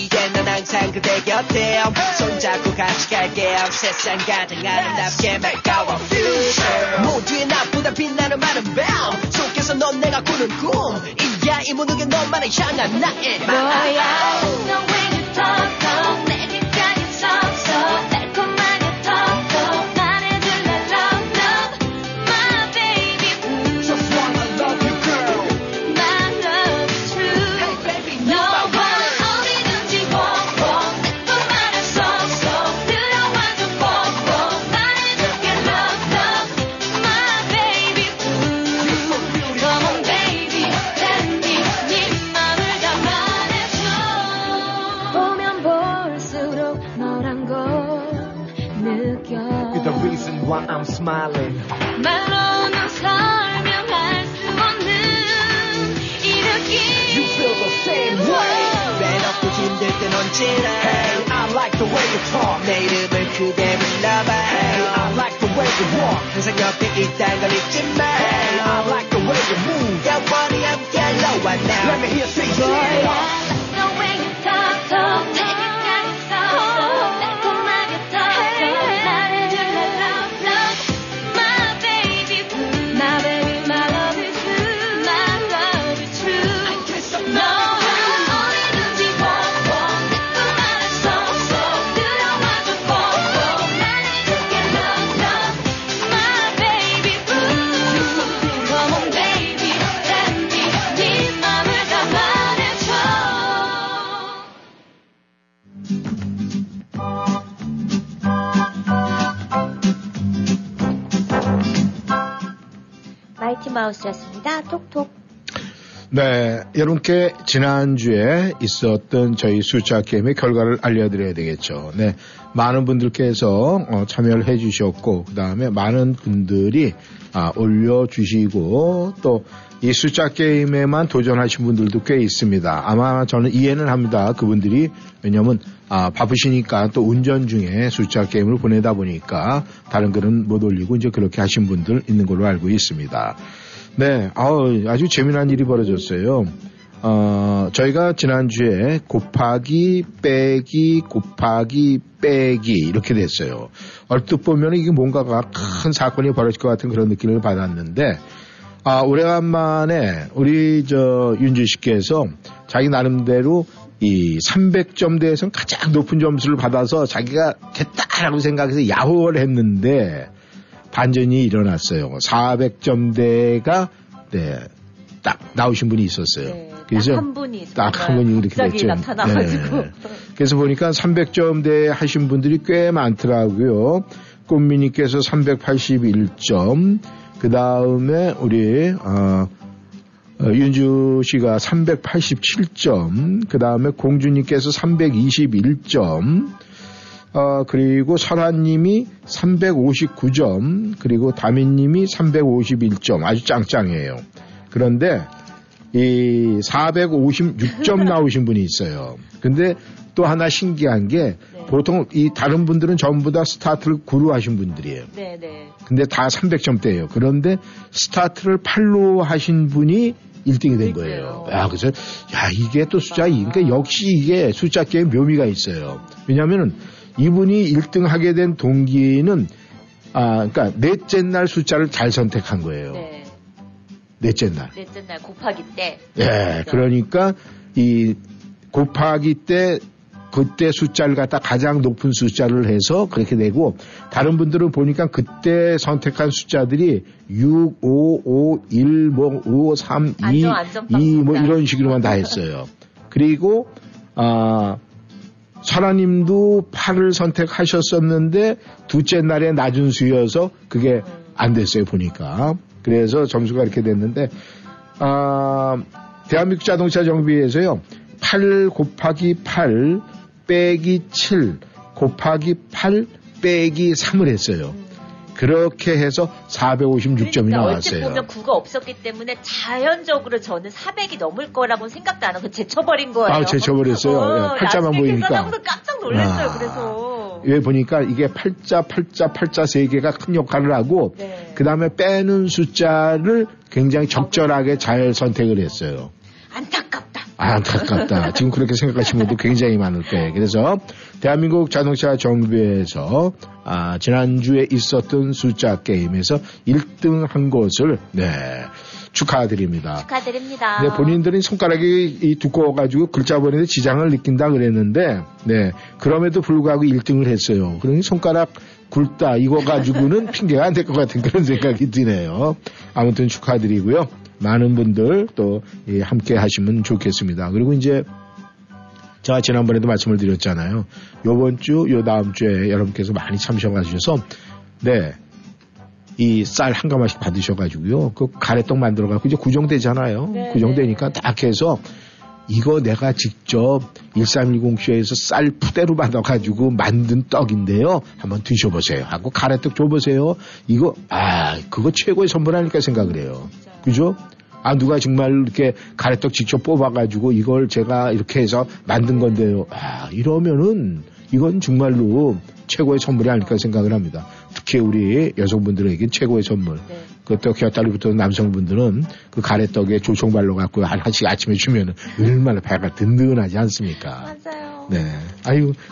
이제 난 항상 그대 곁에 손잡고 같이 갈게요 세상 가장 아름답게 Make our future 모두의 나보다 빛나는 많은 밤 속에서 넌 내가 꾸는 꿈이야 이 모든 게 너만을 향한 나의 Boy, I like the way you talk. 내게 향해 섰어. 달콤하게 톡톡. 나를 둘러 톡톡. My baby, we just wanna love you, girl. My love is true. Hey baby, 너와 어디든지 벅벅. 내 꿈만을 쏙쏙 들어와줘 벅벅. 나를 두게 톡톡. My baby, we. Come on, baby, tell me. 네 맘을 다 말해줘. 보면 볼수록 너란 걸 느껴 You're the reason why I'm smiling. 말로는 설명할 수 없는 이 You 느낌 feel the same way. 맨 없고 힘들 땐 언제나 Hey, I like the way you talk. 내 이름을 그대 불러봐 Hey, I like the way you walk. 항상 옆에 있단 걸 잊지 마 Hey, I like the way you move. 영원히 함께 너와 나 Let me hear you say yeah. I like the way you 톡톡. 내게 향해 섰어. 달콤하게 톡톡. 나를 둘러 톡톡. My baby, we. My baby, my love is true. My love is true. I guess I'm 너와 어디든지 벅벅. 내 꿈만을 쏙쏙 들어와줘 벅벅. 나를 두게 톡톡. My baby, we. Come on, baby, tell me. 네 맘을 다 말해줘. 마이티 마우스였습니다. 톡톡. 네, 여러분께 지난주에 있었던 저희 숫자 게임의 결과를 알려드려야 되겠죠. 네, 많은 분들께서 참여를 해주셨고, 그 다음에 많은 분들이 올려주시고, 또 이 숫자 게임에만 도전하신 분들도 꽤 있습니다. 아마 저는 이해는 합니다. 그분들이, 왜냐면, 바쁘시니까 또 운전 중에 숫자 게임을 보내다 보니까 다른 글은 못 올리고 이제 그렇게 하신 분들 있는 걸로 알고 있습니다. 네, 아주 재미난 일이 벌어졌어요. 저희가 지난주에 곱하기, 빼기, 곱하기, 빼기 이렇게 됐어요. 얼핏 보면 이게 뭔가가 큰 사건이 벌어질 것 같은 그런 느낌을 받았는데, 오래간만에 우리 윤주 씨께서 자기 나름대로 이 300점대에선 가장 높은 점수를 받아서 자기가 됐다라고 생각해서 야호를 했는데, 반전이 일어났어요. 400점대가 네, 딱 나오신 분이 있었어요. 네, 그죠? 딱 한 분이 이렇게 갑자기 나타나가지고. 네. 그래서 보니까 300점대 하신 분들이 꽤 많더라고요. 꽃미님께서 381점, 그 다음에 우리 윤주 씨가 387점, 그 다음에 공주님께서 321점, 그리고 설아님이 359점, 그리고 다민님이 351점. 아주 짱짱해요. 그런데 이 456점 나오신 분이 있어요. 근데 또 하나 신기한 게 네. 보통 이 다른 분들은 전부 다 스타트를 구루 하신 분들이에요. 네, 네. 근데 다 300점대예요. 그런데 스타트를 8로 하신 분이 1등이 된 거예요. 야, 그래서 야, 이게 또 숫자, 그러니까 역시 이게 숫자 게임 묘미가 있어요. 왜냐면은 이분이 1등 하게 된 동기는 그러니까 넷째 날 숫자를 잘 선택한 거예요. 네. 넷째 날 곱하기 때. 예, 네, 그러니까 이 곱하기 때 그때 숫자를 갖다 가장 높은 숫자를 해서 그렇게 되고, 다른 분들은 보니까 그때 선택한 숫자들이 6, 5, 5, 1, 뭐 5, 3, 2, 2 뭐 이런 식으로만 다 했어요. 그리고 설아님도 8을 선택하셨었는데 둘째 날에 낮은 수여서 그게 안 됐어요, 보니까. 그래서 점수가 이렇게 됐는데, 대한민국 자동차 정비에서요 8 곱하기 8 빼기 7 곱하기 8 빼기 3을 했어요. 그렇게 해서 456점이 나왔어요. 그러니까 어찌 보면 9가 없었기 때문에 자연적으로 저는 400이 넘을 거라고 생각도 안 하고 제쳐버린 거예요. 아, 제쳐버렸어요. 팔자만 보이니까. 나중에 깜짝 놀랐어요. 그래서. 왜 보니까 이게 팔자 세 개가 큰 역할을 하고, 네. 그 다음에 빼는 숫자를 굉장히 적절하게 잘 선택을 했어요. 안타깝다. 지금 그렇게 생각하시는 분도 굉장히 많을 거예요. 그래서 대한민국 자동차 정비회에서 지난주에 있었던 숫자 게임에서 1등 한 것을 축하드립니다. 축하드립니다. 네, 본인들은 손가락이 두꺼워가지고 글자 보내는데 지장을 느낀다 그랬는데, 네, 그럼에도 불구하고 1등을 했어요. 그러니 손가락 굵다 이거 가지고는 핑계가 안 될 것 같은 그런 생각이 드네요. 아무튼 축하드리고요. 많은 분들 또 함께 하시면 좋겠습니다. 그리고 이제 제가 지난번에도 말씀을 드렸잖아요. 요번 주, 요 다음 주에 여러분께서 많이 참석하셔서 네, 이 쌀 한 가마씩 받으셔가지고요. 그 가래떡 만들어가지고 이제 구정되잖아요. 네, 구정되니까 네. 딱 해서 이거 내가 직접 1310쇼에서 쌀 푸대로 받아가지고 만든 떡인데요. 한번 드셔보세요. 하고 가래떡 줘보세요. 이거, 그거 최고의 선물 아닐까 생각을 해요. 그죠? 누가 정말 이렇게 가래떡 직접 뽑아가지고 이걸 제가 이렇게 해서 만든 건데요. 이러면은 이건 정말로 최고의 선물이 아닐까 생각을 합니다. 특히 우리 여성분들에겐 최고의 선물. 네. 그것도 곁다리부터 남성분들은 그 가래떡에 조총발로 갖고 한씩 아침에 주면 얼마나 배가 든든하지 않습니까? 맞아요. 네.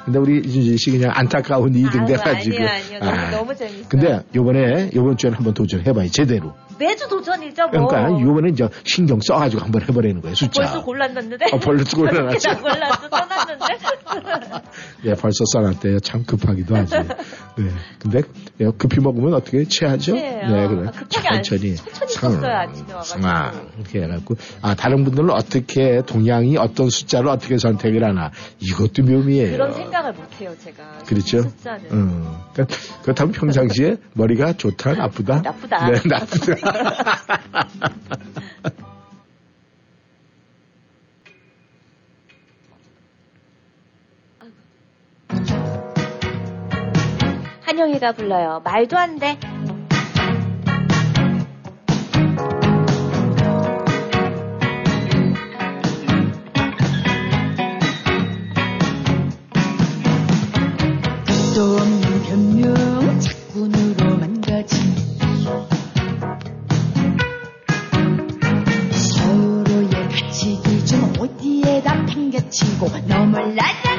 근데 우리 이준지 씨 그냥 안타까운 2등 돼가지고. 아니요. 너무 재밌어요. 근데 요번 주에는 한번 도전해봐요. 제대로. 매주 도전이죠, 뭐. 그러니까 요번에 이제 신경 써가지고 한번 해버리는 거예요, 숫자. 벌써 골랐는데? 벌써 골랐지. 골랐어, 써놨는데? 네, 벌써 써놨대요. 참 급하기도 하지. 네. 근데 급히 먹으면 어떻게 체하죠? 네, 그래. 천천히 썼어요, 아침에 와가지고. 이렇게 해갖고. 다른 분들은 어떻게, 동양이 어떤 숫자로 어떻게 선택을 하나. 이것도 묘미예요. 그런 생각을 못해요, 제가. 그렇죠? 숫자는. 그러니까 그렇다면 평상시에 머리가 좋다, 나쁘다? 나쁘다. 네, 나쁘다. 한영이가 불러요. 말도 안 돼. 또 없는 변명 착군으로 망가진 서로의 가치기 좀 어디에다 팽개치고 너물나자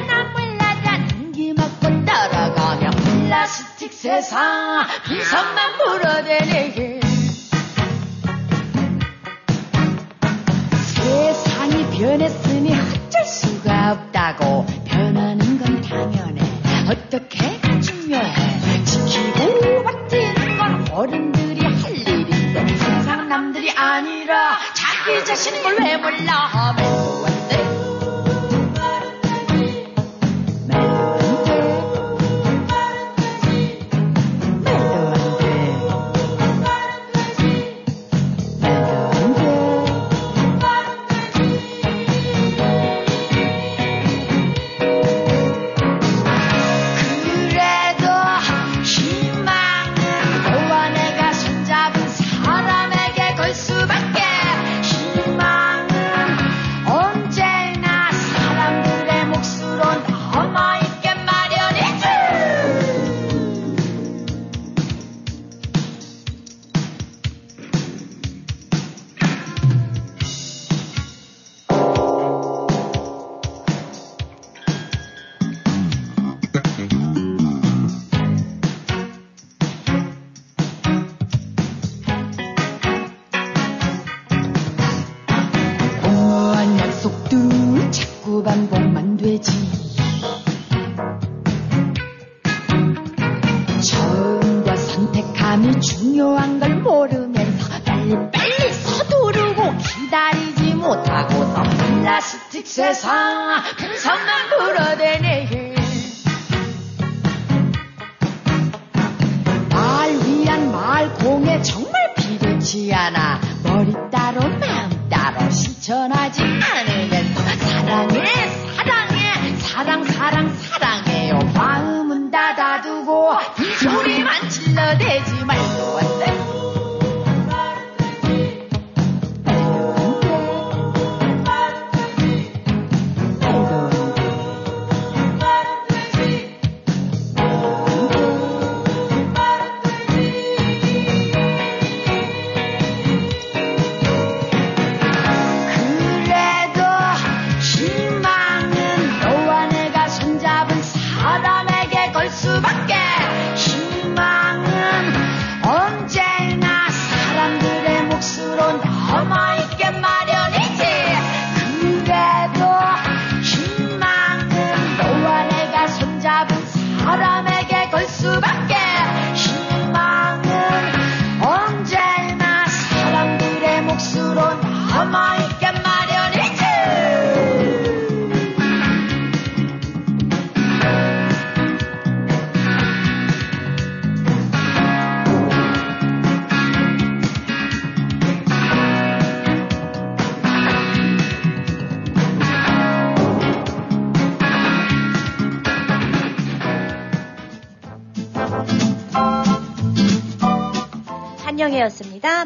남기먹고 따라가며 플라스틱 세상 비석만 불어대니 세상이 변했으니 어쩔 수가 없다고 변하는 건 당연해 어떻게 중요해 지키고 받드는 건 어른들이 할 일인데 세상 남들이 아니라 자기 자신인 걸 왜 몰라 그 중요한 걸 모르면서 빨리빨리 서두르고 기다리지 못하고서 플라스틱 세상 근성만 불어대네. 날 위한 말 공에 정말 필요치 않아. 머리 따로 마음 따로 실천하지 않으면서 사랑해 사랑해 사랑 사랑 사랑해요. 마음은 닫아두고 이 소리만 질러대지 말고 어때?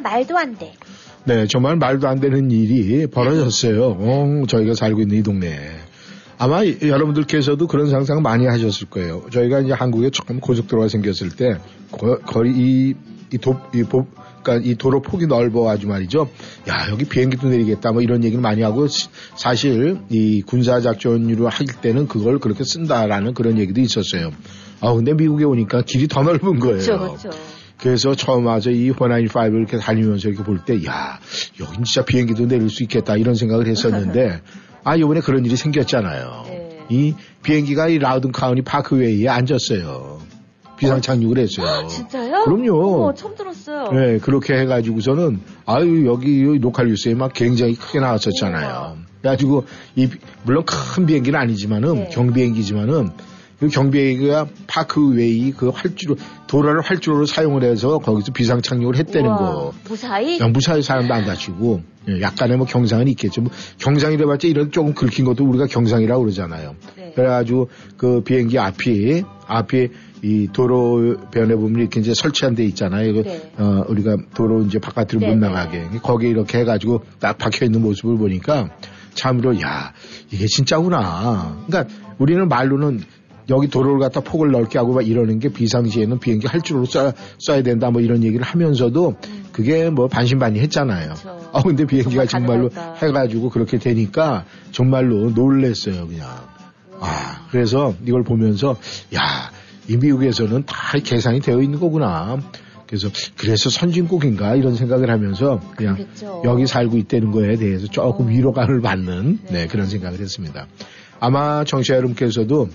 말도 안 돼. 네, 정말 말도 안 되는 일이 벌어졌어요. 저희가 살고 있는 이 동네에. 아마 여러분들께서도 그런 상상 많이 하셨을 거예요. 저희가 이제 한국에 처음 고속도로가 생겼을 때 거리 그러니까 이 도로 폭이 넓어가지고 말이죠. 야, 여기 비행기도 내리겠다 뭐 이런 얘기를 많이 하고 사실 이 군사작전으로 할 때는 그걸 그렇게 쓴다라는 그런 얘기도 있었어요. 아, 근데 미국에 오니까 길이 더 넓은 거예요. 그렇죠. 그래서 처음 와서 이 호나인 5를 이렇게 다니면서 이렇게 볼 때, 야, 여긴 진짜 비행기도 내릴 수 있겠다 이런 생각을 했었는데, 아, 이번에 그런 일이 생겼잖아요. 네. 이 비행기가 이 라우든 카운티 파크웨이에 앉았어요. 비상 착륙을 했어요. 진짜요? 그럼요. 처음 들었어요. 네, 그렇게 해가지고서는 아유 여기 로컬 뉴스에 막 굉장히 크게 나왔었잖아요. 그래가지고 이 물론 큰 비행기는 아니지만은 네. 경비행기지만은. 그 경비행기가 파크웨이 그 활주로, 도로를 활주로로 사용을 해서 거기서 비상 착륙을 했다는 거. 무사히? 무사히 사람도 안 다치고, 약간의 뭐 경상은 있겠죠. 뭐 경상이라 봤자 이런 조금 긁힌 것도 우리가 경상이라고 그러잖아요. 네. 그래가지고 그 비행기 앞이 이 도로변에 보면 이렇게 이제 설치한 데 있잖아요. 이거 네. 우리가 도로 이제 바깥으로 못 나가게. 거기에 이렇게 해가지고 딱 박혀있는 모습을 보니까 참으로, 야, 이게 진짜구나. 그러니까 우리는 말로는 여기 도로를 갖다 폭을 넓게 하고 막 이러는 게 비상시에는 비행기 활주로로 써야 된다 뭐 이런 얘기를 하면서도 그게 뭐 반신반의 했잖아요. 그렇죠. 근데 비행기가 정말로 가능하다. 해가지고 그렇게 되니까 정말로 놀랬어요, 그냥. 아, 그래서 이걸 보면서, 야, 이 미국에서는 다 계산이 되어 있는 거구나. 그래서 선진국인가 이런 생각을 하면서 그냥 그렇겠죠. 여기 살고 있다는 거에 대해서 조금 위로감을 받는 네, 그런 생각을 했습니다. 아마 청취자 여러분께서도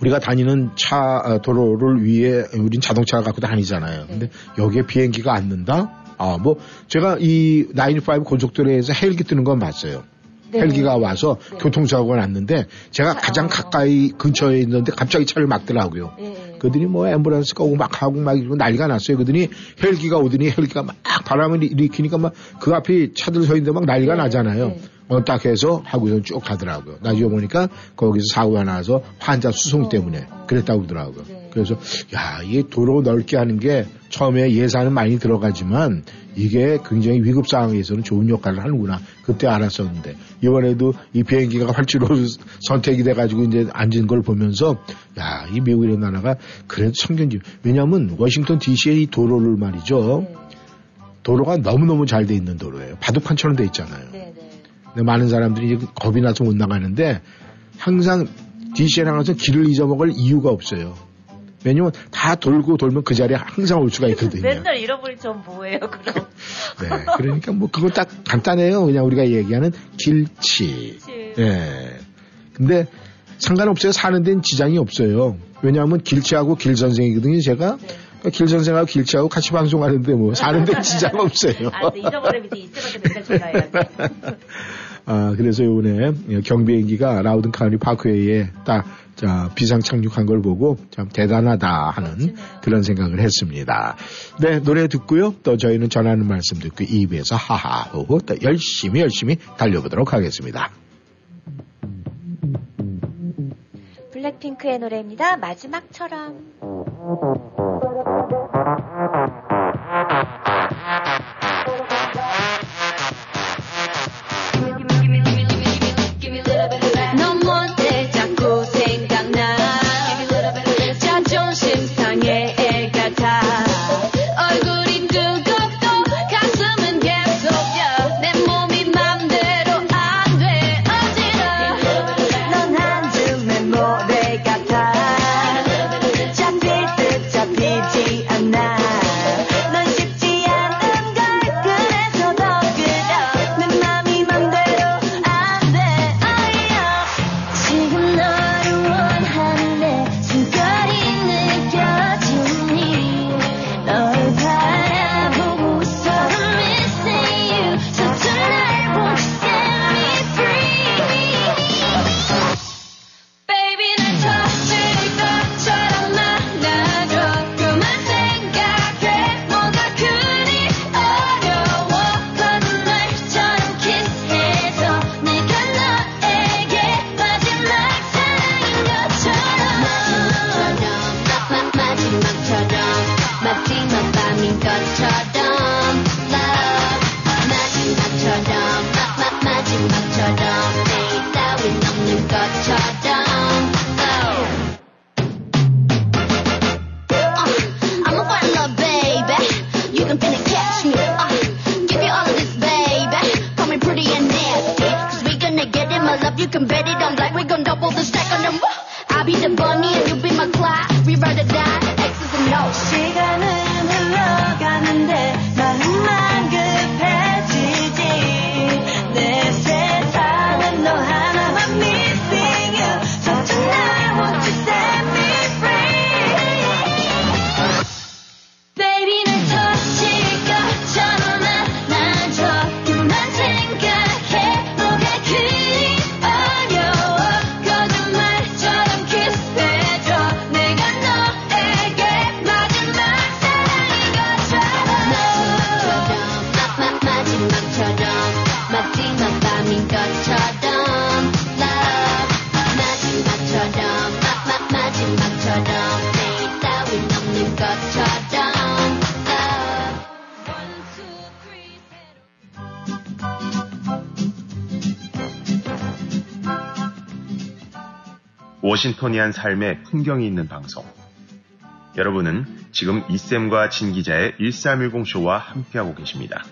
우리가 다니는 차, 도로를 위에, 우린 자동차 갖고 다니잖아요. 근데 여기에 비행기가 앉는다? 아, 뭐, 제가 이 95 고속도로에서 헬기 뜨는 건 봤어요. 네. 헬기가 와서 네. 교통사고가 났는데 제가 가장 가까이 근처에 있는데 갑자기 차를 막더라고요. 네. 그러더니 뭐 앰뷸런스 꺼고 막 하고 막 이러고 난리가 났어요. 그러더니 헬기가 오더니 헬기가 막 바람을 일으키니까 막 그 앞에 차들 서 있는데 막 난리가 네. 나잖아요. 네. 딱 해서 하고서 쭉 가더라고요. 나중에 보니까 거기서 사고가 나서 환자 수송 때문에 그랬다고 그러더라고요. 네. 그래서 야, 이게 도로 넓게 하는 게 처음에 예산은 많이 들어가지만 이게 굉장히 위급 상황에서는 좋은 역할을 하는구나. 그때 알았었는데 이번에도 이 비행기가 활주로 선택이 돼가지고 이제 앉은 걸 보면서 야, 이 미국이라는 나라가 그래도 참견지. 왜냐하면 워싱턴 D.C.의 이 도로를 말이죠. 네. 도로가 너무너무 잘 돼 있는 도로예요. 바둑판처럼 돼 있잖아요. 네, 네. 많은 사람들이 이제 겁이 나서 못 나가는데 항상 DC에는 항상 길을 잊어먹을 이유가 없어요. 왜냐면 다 돌고 돌면 그 자리에 항상 올 수가 있거든요. 맨날 잃어버린 전 뭐예요, 그럼? 네, 그러니까 뭐 그건 딱 간단해요. 그냥 우리가 얘기하는 길치. 네. 근데 상관없어요. 사는 데는 지장이 없어요. 왜냐하면 길치하고 길선생이거든요, 제가. 네. 길선생하고 길치하고 같이 방송하는데 뭐 사는데 지장 없어요. 아, 잊어버리면 이제밖에 된다 생각해야지. 아, 그래서 이번에 경비행기가 라우든 카운티 파크웨이에 딱 자, 비상 착륙한 걸 보고 참 대단하다 하는 그렇지요. 그런 생각을 했습니다. 네, 노래 듣고요. 또 저희는 전하는 말씀 듣고 2부에서 하하, 오호, 또 열심히 달려보도록 하겠습니다. 블랙핑크의 노래입니다. 마지막처럼. 워싱토니안 삶의 풍경이 있는 방송. 여러분은 지금 이쌤과 진 기자의 1310 쇼와 함께하고 계십니다.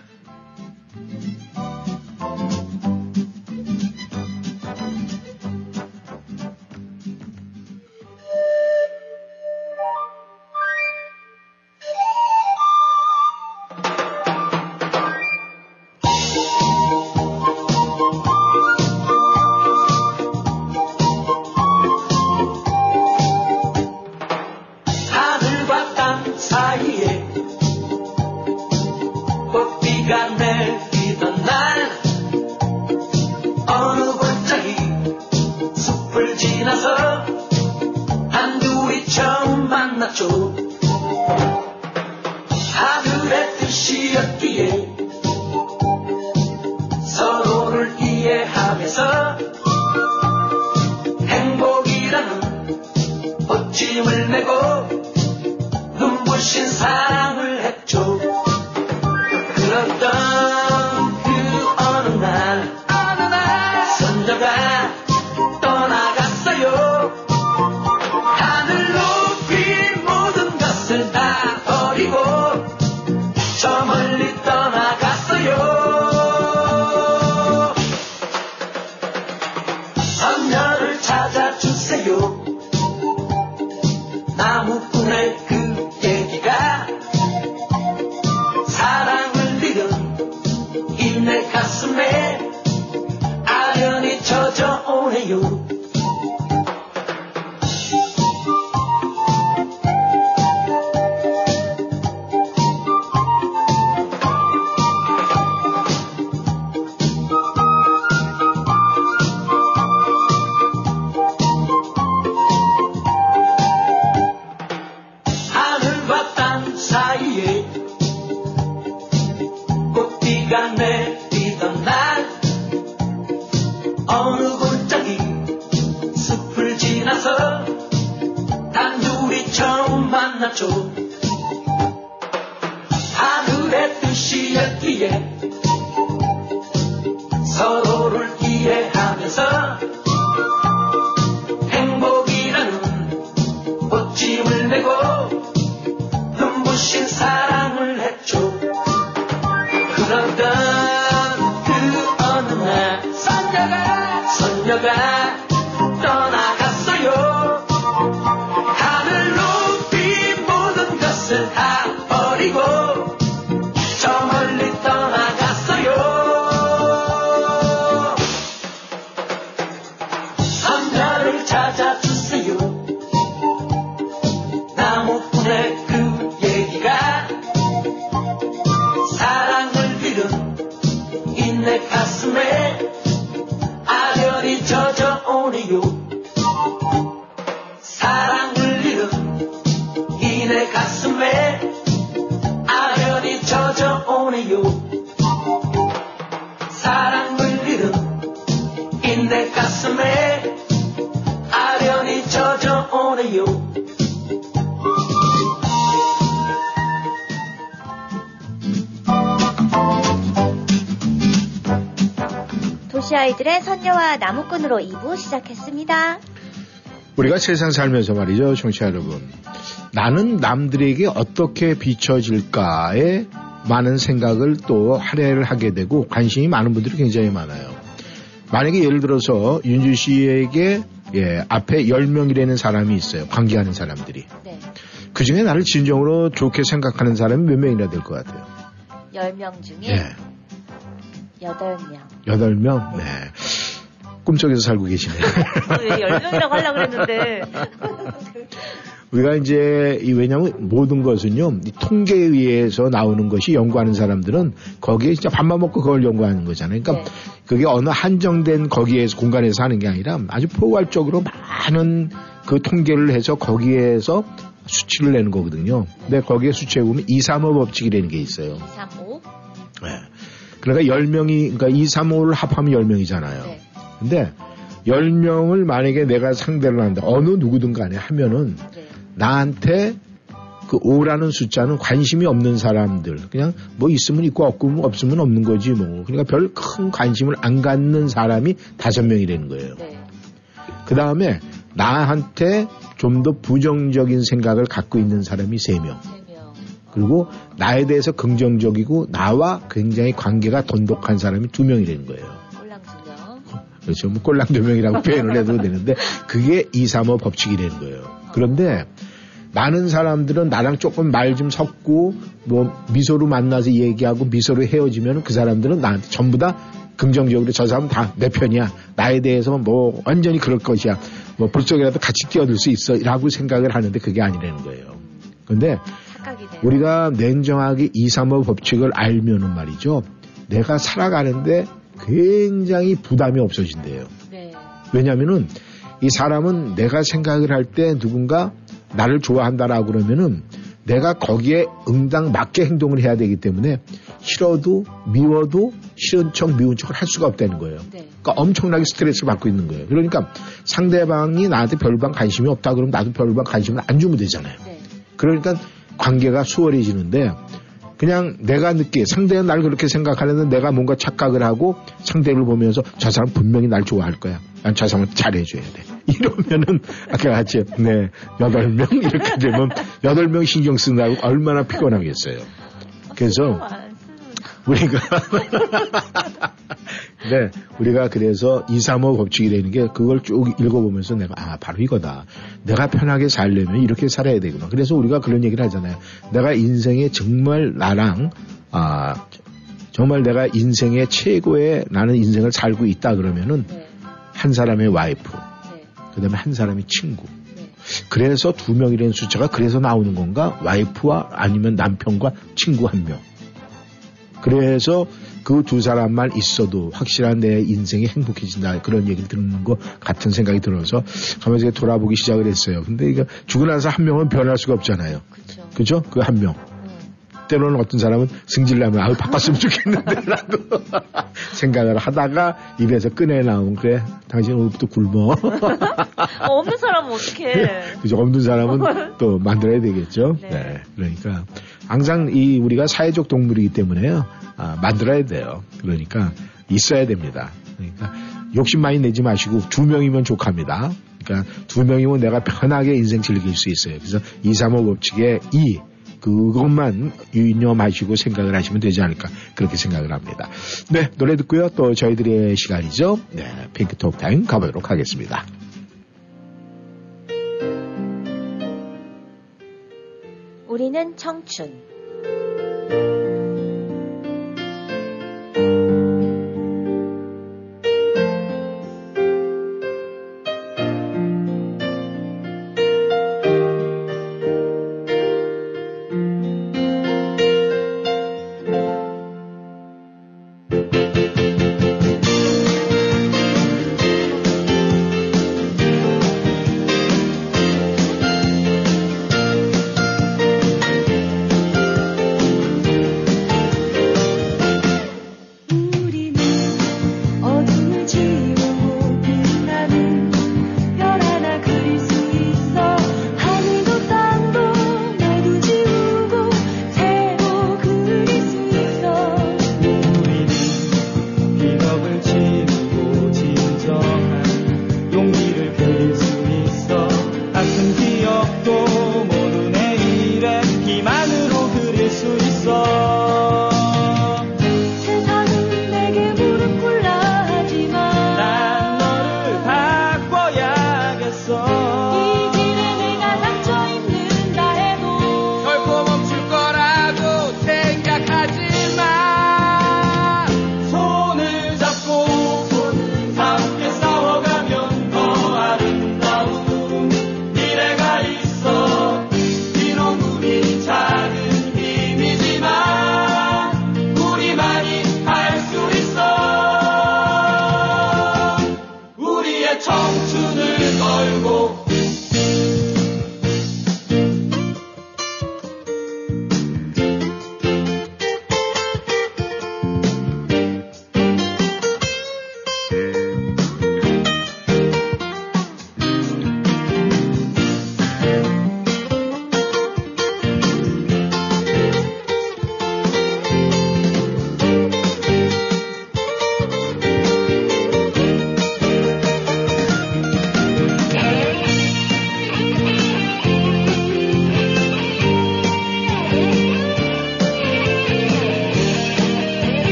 나무 만났죠. 하늘의 뜻이었기에 서로를 이해하면서 행복이라는 멋짐을 내고 눈부신 사랑을 했죠. 그러던 그 어느 날 선녀가 도시아이들의 선녀와 나무꾼으로 2부 시작했습니다. 우리가 세상 살면서 말이죠, 청취자 여러분, 나는 남들에게 어떻게 비춰질까에 많은 생각을 또 할애를 하게 되고 관심이 많은 분들이 굉장히 많아요. 만약에 예를 들어서 윤주 씨에게 앞에 10명이라는 사람이 있어요. 관계하는 사람들이. 네. 그중에 나를 진정으로 좋게 생각하는 사람이 몇 명이나 될 것 같아요? 10명 중에? 예. 8명. 8명? 네. 꿈속에서 살고 계시네요. 10명이라고 하려고 했는데. 우리가 이제, 왜냐면 모든 것은요, 이 통계에 의해서 나오는 것이 연구하는 사람들은 거기에 진짜 밥만 먹고 그걸 연구하는 거잖아요. 그러니까 네. 그게 어느 한정된 거기에서, 공간에서 하는 게 아니라 아주 포괄적으로 많은 그 통계를 해서 거기에서 수치를 내는 거거든요. 근데 거기에 수치에 보면 2, 3, 5 법칙이라는 게 있어요. 2, 3, 5? 네. 그러니까 10명이, 그러니까 2, 3, 5를 합하면 10명이잖아요. 네. 근데 10명을 만약에 내가 상대를 한다. 어느 누구든 간에 하면은 네. 나한테 그 5라는 숫자는 관심이 없는 사람들, 그냥 뭐 있으면 있고 없고 없으면 없는 거지 뭐. 그러니까 별 큰 관심을 안 갖는 사람이 5명이라는 거예요. 네. 그 다음에 나한테 좀 더 부정적인 생각을 갖고 있는 사람이 3명. 그리고 나에 대해서 긍정적이고 나와 굉장히 관계가 돈독한 사람이 2명이라는 거예요. 꼴랑 2명. 그렇죠. 뭐 꼴랑 2명이라고 표현을 해도 되는데 그게 2, 3, 5 법칙이라는 거예요. 그런데 많은 사람들은 나랑 조금 말 좀 섞고 뭐 미소로 만나서 얘기하고 미소로 헤어지면 그 사람들은 나한테 전부 다 긍정적으로 저 사람 다 내 편이야. 나에 대해서 뭐 완전히 그럴 것이야. 뭐 볼 적이라도 같이 뛰어들 수 있어. 라고 생각을 하는데 그게 아니라는 거예요. 그런데 우리가 냉정하게 2, 3, 5 법칙을 알면은 말이죠. 내가 살아가는데 굉장히 부담이 없어진대요. 네. 왜냐면은 이 사람은 내가 생각을 할 때 누군가 나를 좋아한다라고 그러면은 내가 거기에 응당 맞게 행동을 해야 되기 때문에 싫어도 미워도 싫은 척 미운 척을 할 수가 없다는 거예요. 네. 그러니까 엄청나게 스트레스를 받고 있는 거예요. 그러니까 상대방이 나한테 별반 관심이 없다 그러면 나도 별반 관심을 안 주면 되잖아요. 네. 그러니까 관계가 수월해지는데 그냥 내가 느끼 상대는 날 그렇게 생각하는데 내가 뭔가 착각을 하고 상대를 보면서 저 사람 분명히 날 좋아할 거야. 난 저 사람을 잘해줘야 돼. 이러면은 아까 같이 네 8명 이렇게 되면 8명 신경 쓴다고 얼마나 피곤하겠어요. 그래서 우리가 그래서 2, 3, 5 법칙이라는 게 그걸 쭉 읽어보면서 내가 아 바로 이거다. 내가 편하게 살려면 이렇게 살아야 되구나. 그래서 우리가 그런 얘기를 하잖아요. 내가 인생에 정말 나랑 정말 내가 인생의 최고의 나는 인생을 살고 있다 그러면은 네. 한 사람의 와이프 네. 그다음에 한 사람의 친구 네. 그래서 2명이라는 숫자가 그래서 나오는 건가? 와이프와 아니면 남편과 친구 1명. 그래서 그 2 사람만 있어도 확실한 내 인생이 행복해진다. 그런 얘기를 듣는 것 같은 생각이 들어서 가면서 돌아보기 시작을 했어요. 근데 이거 죽고 나서 1명은 변할 수가 없잖아요. 그죠? 그 1명. 때로는 어떤 사람은 승질나면 아유 바꿨으면 좋겠는데 라도 생각을 하다가 입에서 꺼내나온 그래 당신 오늘부터 굶어. 없는 사람은 어떡해. 그죠. 없는 사람은 또 만들어야 되겠죠. 네. 네. 그러니까 항상 이 우리가 사회적 동물이기 때문에요. 아, 만들어야 돼요. 그러니까 있어야 됩니다. 그러니까 욕심 많이 내지 마시고 2명이면 족합니다. 그러니까 2명이면 내가 편하게 인생 즐길 수 있어요. 그래서 2, 3, 5 법칙에 2 그것만 유념하시고 생각을 하시면 되지 않을까 그렇게 생각을 합니다. 네, 노래 듣고요. 또 저희들의 시간이죠. 네, 핑크톡 타임 가보도록 하겠습니다. 우리는 청춘.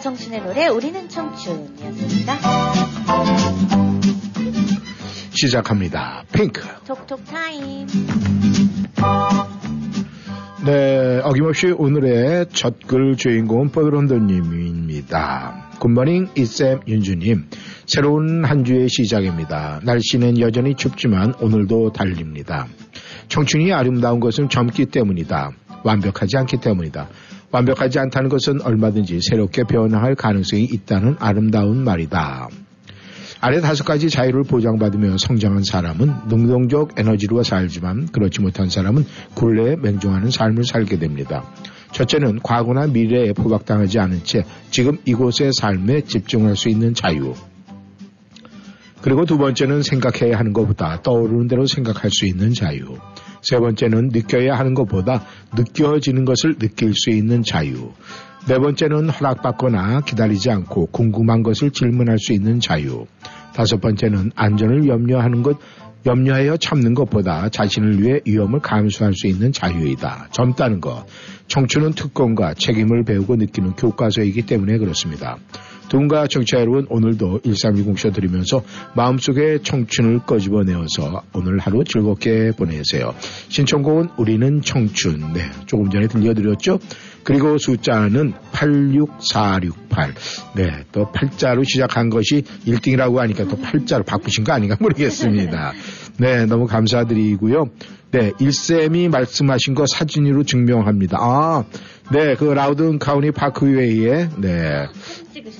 청춘의 노래 우리는 청춘이었습니다. 시작합니다. 핑크 톡톡 타임. 네, 어김없이 오늘의 첫 글 주인공은 뽀드론도님입니다. 굿모닝 이쌤 윤주님. 새로운 한 주의 시작입니다. 날씨는 여전히 춥지만 오늘도 달립니다. 청춘이 아름다운 것은 젊기 때문이다. 완벽하지 않기 때문이다. 완벽하지 않다는 것은 얼마든지 새롭게 변화할 가능성이 있다는 아름다운 말이다. 아래 5가지 자유를 보장받으며 성장한 사람은 능동적 에너지로 살지만 그렇지 못한 사람은 굴레에 맹종하는 삶을 살게 됩니다. 첫째는 과거나 미래에 포박당하지 않은 채 지금 이곳의 삶에 집중할 수 있는 자유. 그리고 두 번째는 생각해야 하는 것보다 떠오르는 대로 생각할 수 있는 자유. 세 번째는 느껴야 하는 것보다 느껴지는 것을 느낄 수 있는 자유. 네 번째는 허락받거나 기다리지 않고 궁금한 것을 질문할 수 있는 자유. 다섯 번째는 안전을 염려하여 참는 것보다 자신을 위해 위험을 감수할 수 있는 자유이다. 젊다는 것. 청춘은 특권과 책임을 배우고 느끼는 교과서이기 때문에 그렇습니다. 동가 청취자 여러분, 오늘도 1310쇼 들으면서 마음속에 청춘을 꺼집어내어서 오늘 하루 즐겁게 보내세요. 신청곡은 우리는 청춘. 네, 조금 전에 들려드렸죠? 그리고 숫자는 86468. 네, 또 8자로 시작한 것이 1등이라고 하니까 또 8자로 바꾸신 거 아닌가 모르겠습니다. 네, 너무 감사드리고요. 네, 일쌤이 말씀하신 거 사진으로 증명합니다. 아, 네, 그 라우든 카운티 파크웨이에, 네,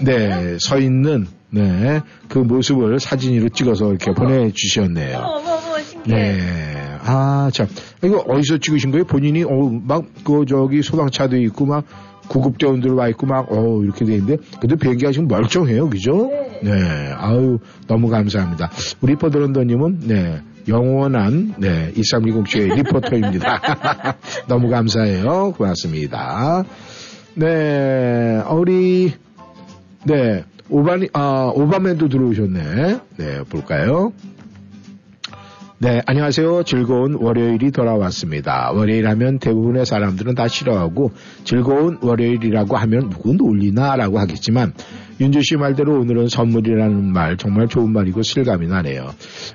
네, 서 있는, 네, 그 모습을 사진으로 찍어서 이렇게 보내주셨네요. 어머, 신기해. 네, 아, 참. 이거 어디서 찍으신 거예요? 본인이, 막, 그, 저기, 소방차도 있고, 막, 구급대원들 와 있고, 막, 이렇게 돼 있는데, 근데 비행기가 지금 멀쩡해요, 그죠? 네, 아유, 너무 감사합니다. 우리 포드런더님은, 네, 영원한, 네, 1310쇼의 리포터입니다. 너무 감사해요. 고맙습니다. 네, 우리, 네, 오밤에도 들어오셨네. 네, 볼까요? 네, 안녕하세요. 즐거운 월요일이 돌아왔습니다. 월요일 하면 대부분의 사람들은 다 싫어하고 즐거운 월요일이라고 하면 누구 놀리나라고 하겠지만 윤주 씨 말대로 오늘은 선물이라는 말 정말 좋은 말이고 실감이 나네요.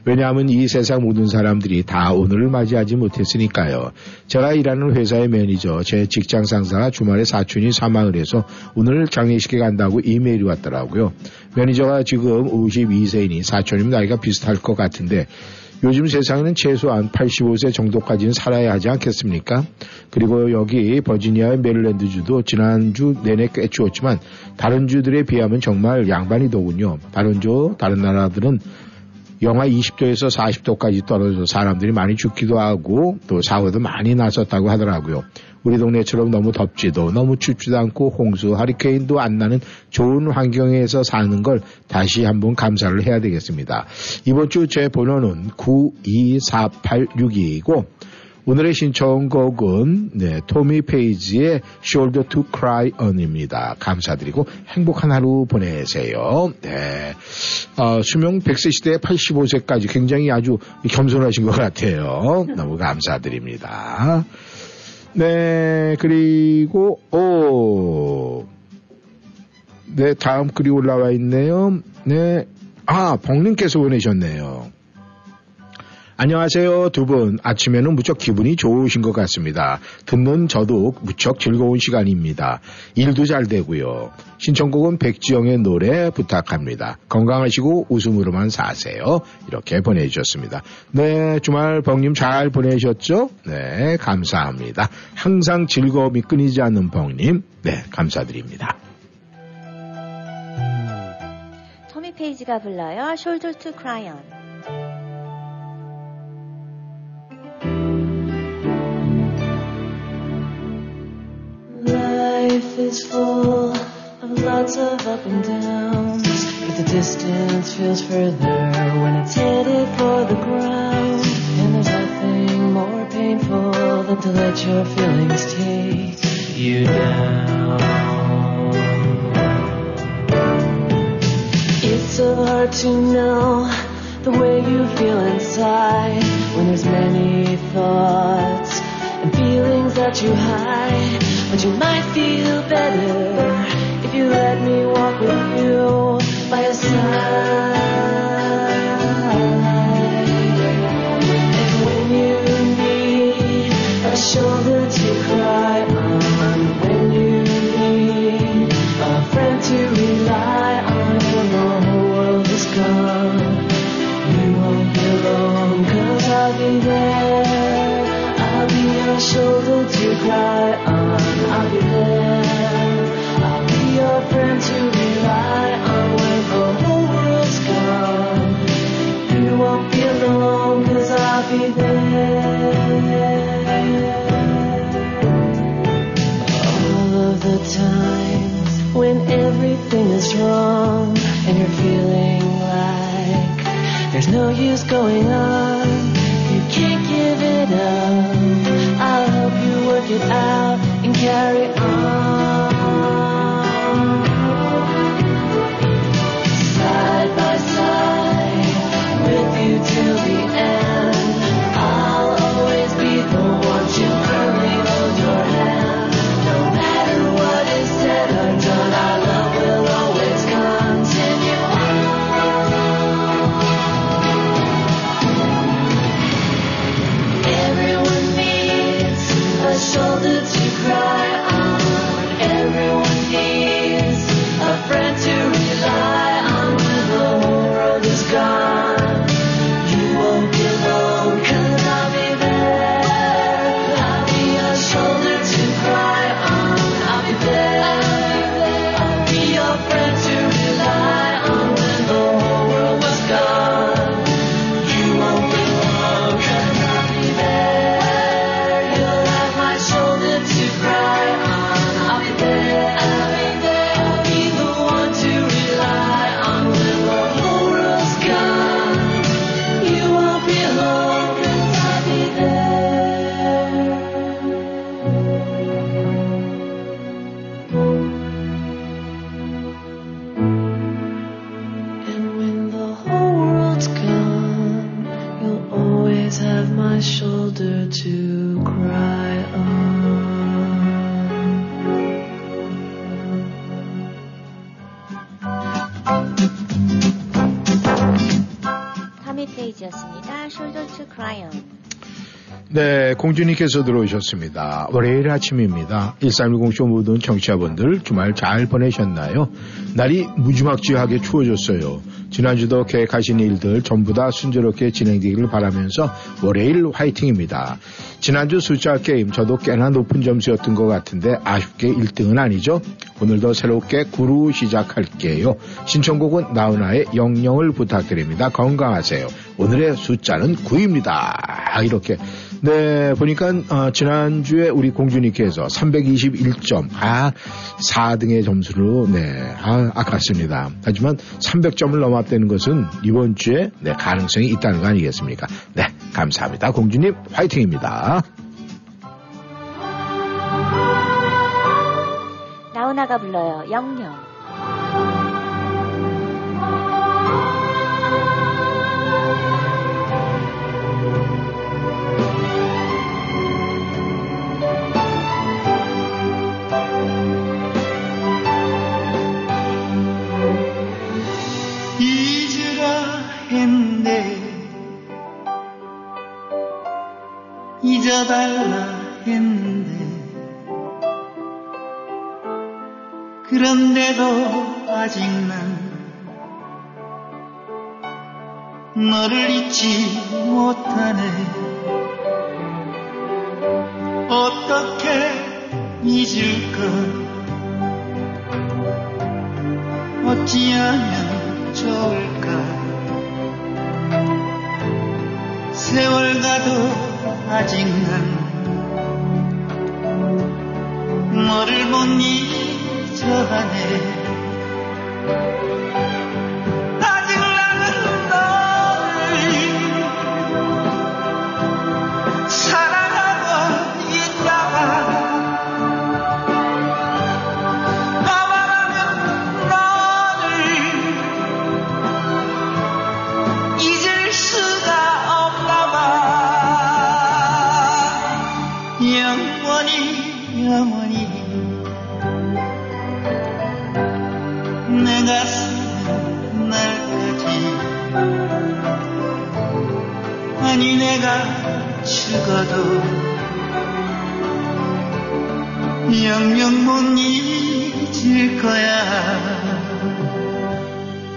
왜냐하면 이 세상 모든 사람들이 다 오늘을 맞이하지 못했으니까요. 제가 일하는 회사의 매니저, 제 직장 상사가 주말에 사촌이 사망을 해서 오늘 장례식에 간다고 이메일이 왔더라고요. 매니저가 지금 52세이니 사촌이면 나이가 비슷할 것 같은데 요즘 세상에는 최소한 85세 정도까지는 살아야 하지 않겠습니까? 그리고 여기 버지니아의 메릴랜드 주도 지난주 내내 꽤 추웠지만 다른 주들에 비하면 정말 양반이더군요. 다른 나라들은 영하 20도에서 40도까지 떨어져서 사람들이 많이 죽기도 하고 또 사고도 많이 났었다고 하더라고요. 우리 동네처럼 너무 덥지도 너무 춥지도 않고 홍수, 하리케인도 안 나는 좋은 환경에서 사는 걸 다시 한번 감사를 해야 되겠습니다. 이번 주 제 번호는 924862이고 오늘의 신청곡은 네, 토미 페이지의 Shoulder to Cry On입니다. 감사드리고 행복한 하루 보내세요. 네, 수명 100세 시대에 85세까지 굉장히 아주 겸손하신 것 같아요. 너무 감사드립니다. 네, 그리고 네, 다음 글이 올라와 있네요. 네, 아, 벙님께서 보내셨네요. 안녕하세요, 두 분. 아침에는 무척 기분이 좋으신 것 같습니다. 듣는 저도 무척 즐거운 시간입니다. 일도 잘 되고요. 신청곡은 백지영의 노래 부탁합니다. 건강하시고 웃음으로만 사세요. 이렇게 보내주셨습니다. 네, 주말 벙님 잘 보내셨죠? 네, 감사합니다. 항상 즐거움이 끊이지 않는 벙님. 네, 감사드립니다. 토미 페이지가 불러요. Shoulder to Cry On. Life is full of lots of up and downs, but the distance feels further when it's headed for the ground. And there's nothing more painful than to let your feelings take you down. It's so hard to know the way you feel inside when there's many thoughts and feelings that you hide. But you might feel better if you let me walk with you by your side. And when you need a shoulder to cry on, when you need a friend to rely on, when the whole world is gone, you won't be alone, 'cause I'll be there. I'll be your shoulder to cry on. I'll be there, I'll be your friend to rely on when the whole world's gone. You won't be alone, 'cause I'll be there. All of the times when everything is wrong and you're feeling like There's no use going on. You can't give it up. I'll help you work it out and carry on. Side by side with you till the end. I'll always be the one to firmly hold your hand. No matter what is said or done, our love will always continue on. Everyone needs a shoulder to cry on. Everyone needs a friend to rely on. When the whole world is gone, 네, 공주님께서 들어오셨습니다. 월요일 아침입니다. 1310쇼 모든 청취자분들 주말 잘 보내셨나요? 날이 무지막지하게 추워졌어요. 지난주도 계획하신 일들 전부 다 순조롭게 진행되기를 바라면서 월요일 화이팅입니다. 지난주 숫자 게임 저도 꽤나 높은 점수였던 것 같은데 아쉽게 1등은 아니죠. 오늘도 새롭게 구루 시작할게요. 신청곡은 나훈아의 영영을 부탁드립니다. 건강하세요. 오늘의 숫자는 9입니다. 이렇게 네 보니까 지난주에 우리 공주님께서 321점 4등의 점수로 네 아깝습니다. 하지만 300점을 넘었다는 것은 이번 주에 네 가능성이 있다는 거 아니겠습니까? 네 감사합니다. 공주님 화이팅입니다. 나훈아가 불러요. 영영. 잊어달라 했는데 그런데도 아직 난 너를 잊지 못하네. 어떻게 잊을까? 어찌하면 좋을까? 세월 가도 아직 난 너를 못 잊어하네. 아직 나는 너를 사랑하고 있다가 나만 하면 너를 잊을 수가 없나봐. 영원히 내가 사는 날까지, 아니 내가 죽어도 영영 못 잊을 거야. 사랑하고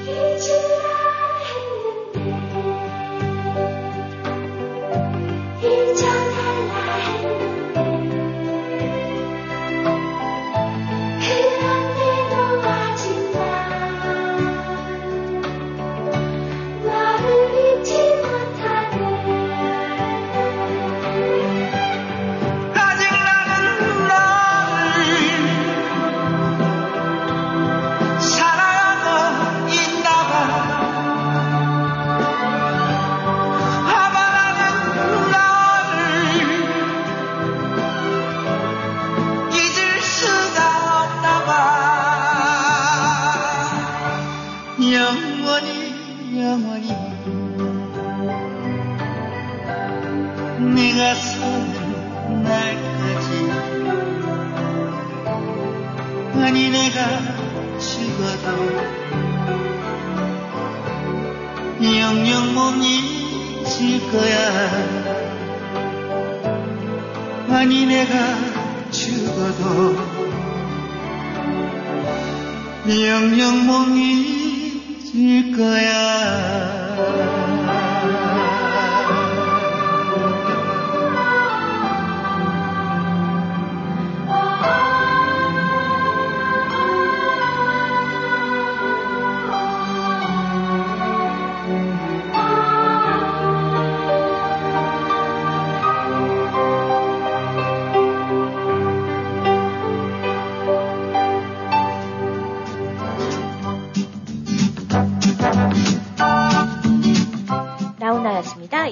영원히 영원히 네가 사는 날까지 아니 내가 죽어도 영영 못 잊을 거야 아니 내가 죽어도 영영 못 잊을 거야.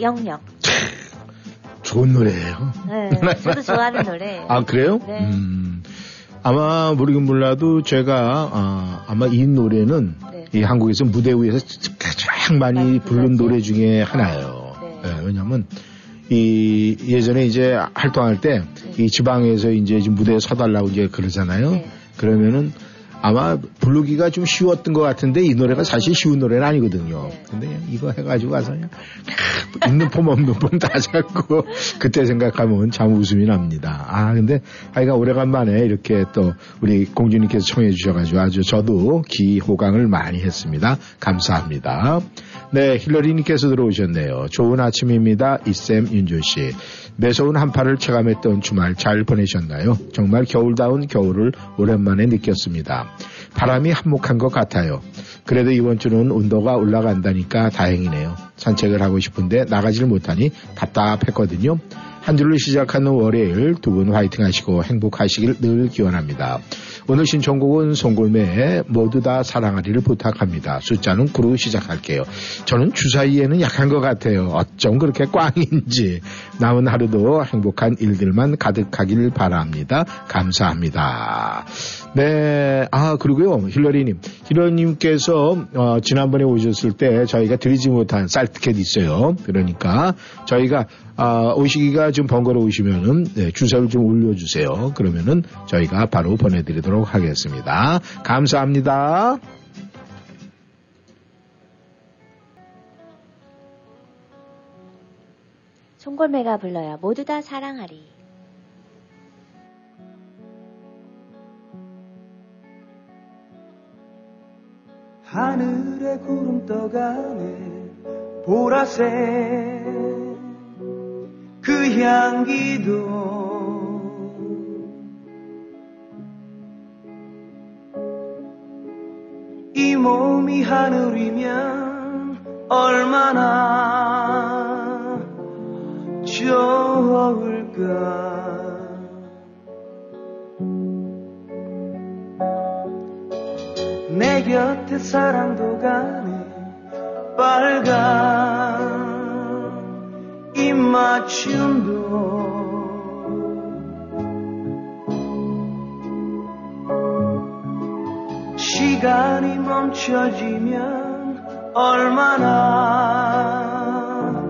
영영. 좋은 노래예요. 네, 저도 좋아하는 노래예요. 아 그래요? 네. 아마 모르긴 몰라도 제가 아마 이 노래는 네. 이 한국에서 무대 위에서 가장 많이 부른 노래 중에 하나예요. 네. 네, 왜냐하면 이 예전에 이제 활동할 때 이 지방에서 이제 무대에 서달라고 이제 그러잖아요. 네. 그러면은 아마 부르기가 좀 쉬웠던 것 같은데 이 노래가 사실 쉬운 노래는 아니거든요. 네. 근데 이거 해가지고 와서 그냥 있는 폼 없는 폼 다 잡고 그때 생각하면 참 웃음이 납니다. 아 근데 하여간 오래간만에 이렇게 또 우리 공주님께서 청해 주셔가지고 아주 저도 기호강을 많이 했습니다. 감사합니다. 네 힐러리님께서 들어오셨네요. 좋은 아침입니다. 이쌤 윤주씨. 매서운 한파를 체감했던 주말 잘 보내셨나요? 정말 겨울다운 겨울을 오랜만에 느꼈습니다. 바람이 한몫한 것 같아요. 그래도 이번 주는 온도가 올라간다니까 다행이네요. 산책을 하고 싶은데 나가지를 못하니 답답했거든요. 한 주를 시작하는 월요일 두 분 화이팅 하시고 행복하시길 늘 기원합니다. 오늘 신청곡은 송골매의 모두 다 사랑하리를 부탁합니다. 숫자는 9로 시작할게요. 저는 주사위에는 약한 것 같아요. 어쩜 그렇게 꽝인지. 남은 하루도 행복한 일들만 가득하길 바랍니다. 감사합니다. 네, 아 그리고요 힐러리님. 힐러리님께서 지난번에 오셨을 때 저희가 드리지 못한 쌀티켓 있어요. 그러니까 저희가 오시기가 좀 번거로우시면은 네, 주소를 좀 올려주세요. 그러면은 저희가 바로 보내드리도록 하겠습니다. 감사합니다. 송골매가 불러요. 모두 다 사랑하리. 하늘에 구름 떠가네 보라색 그 향기도 이 몸이 하늘이면 얼마나 좋을까 내 곁에 사랑도 가네 빨간 맞춤도 시간이 멈춰지면 얼마나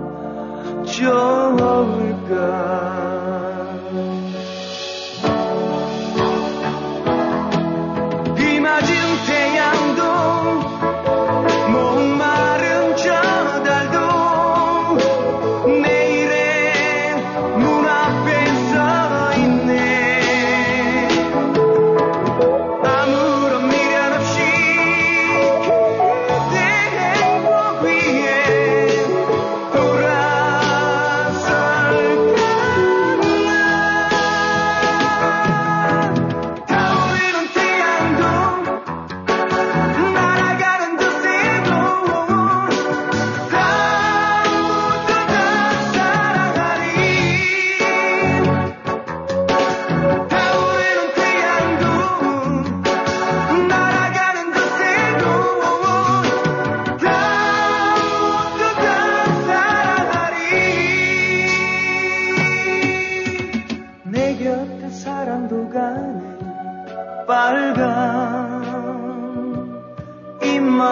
좋을까 비 맞은 태양도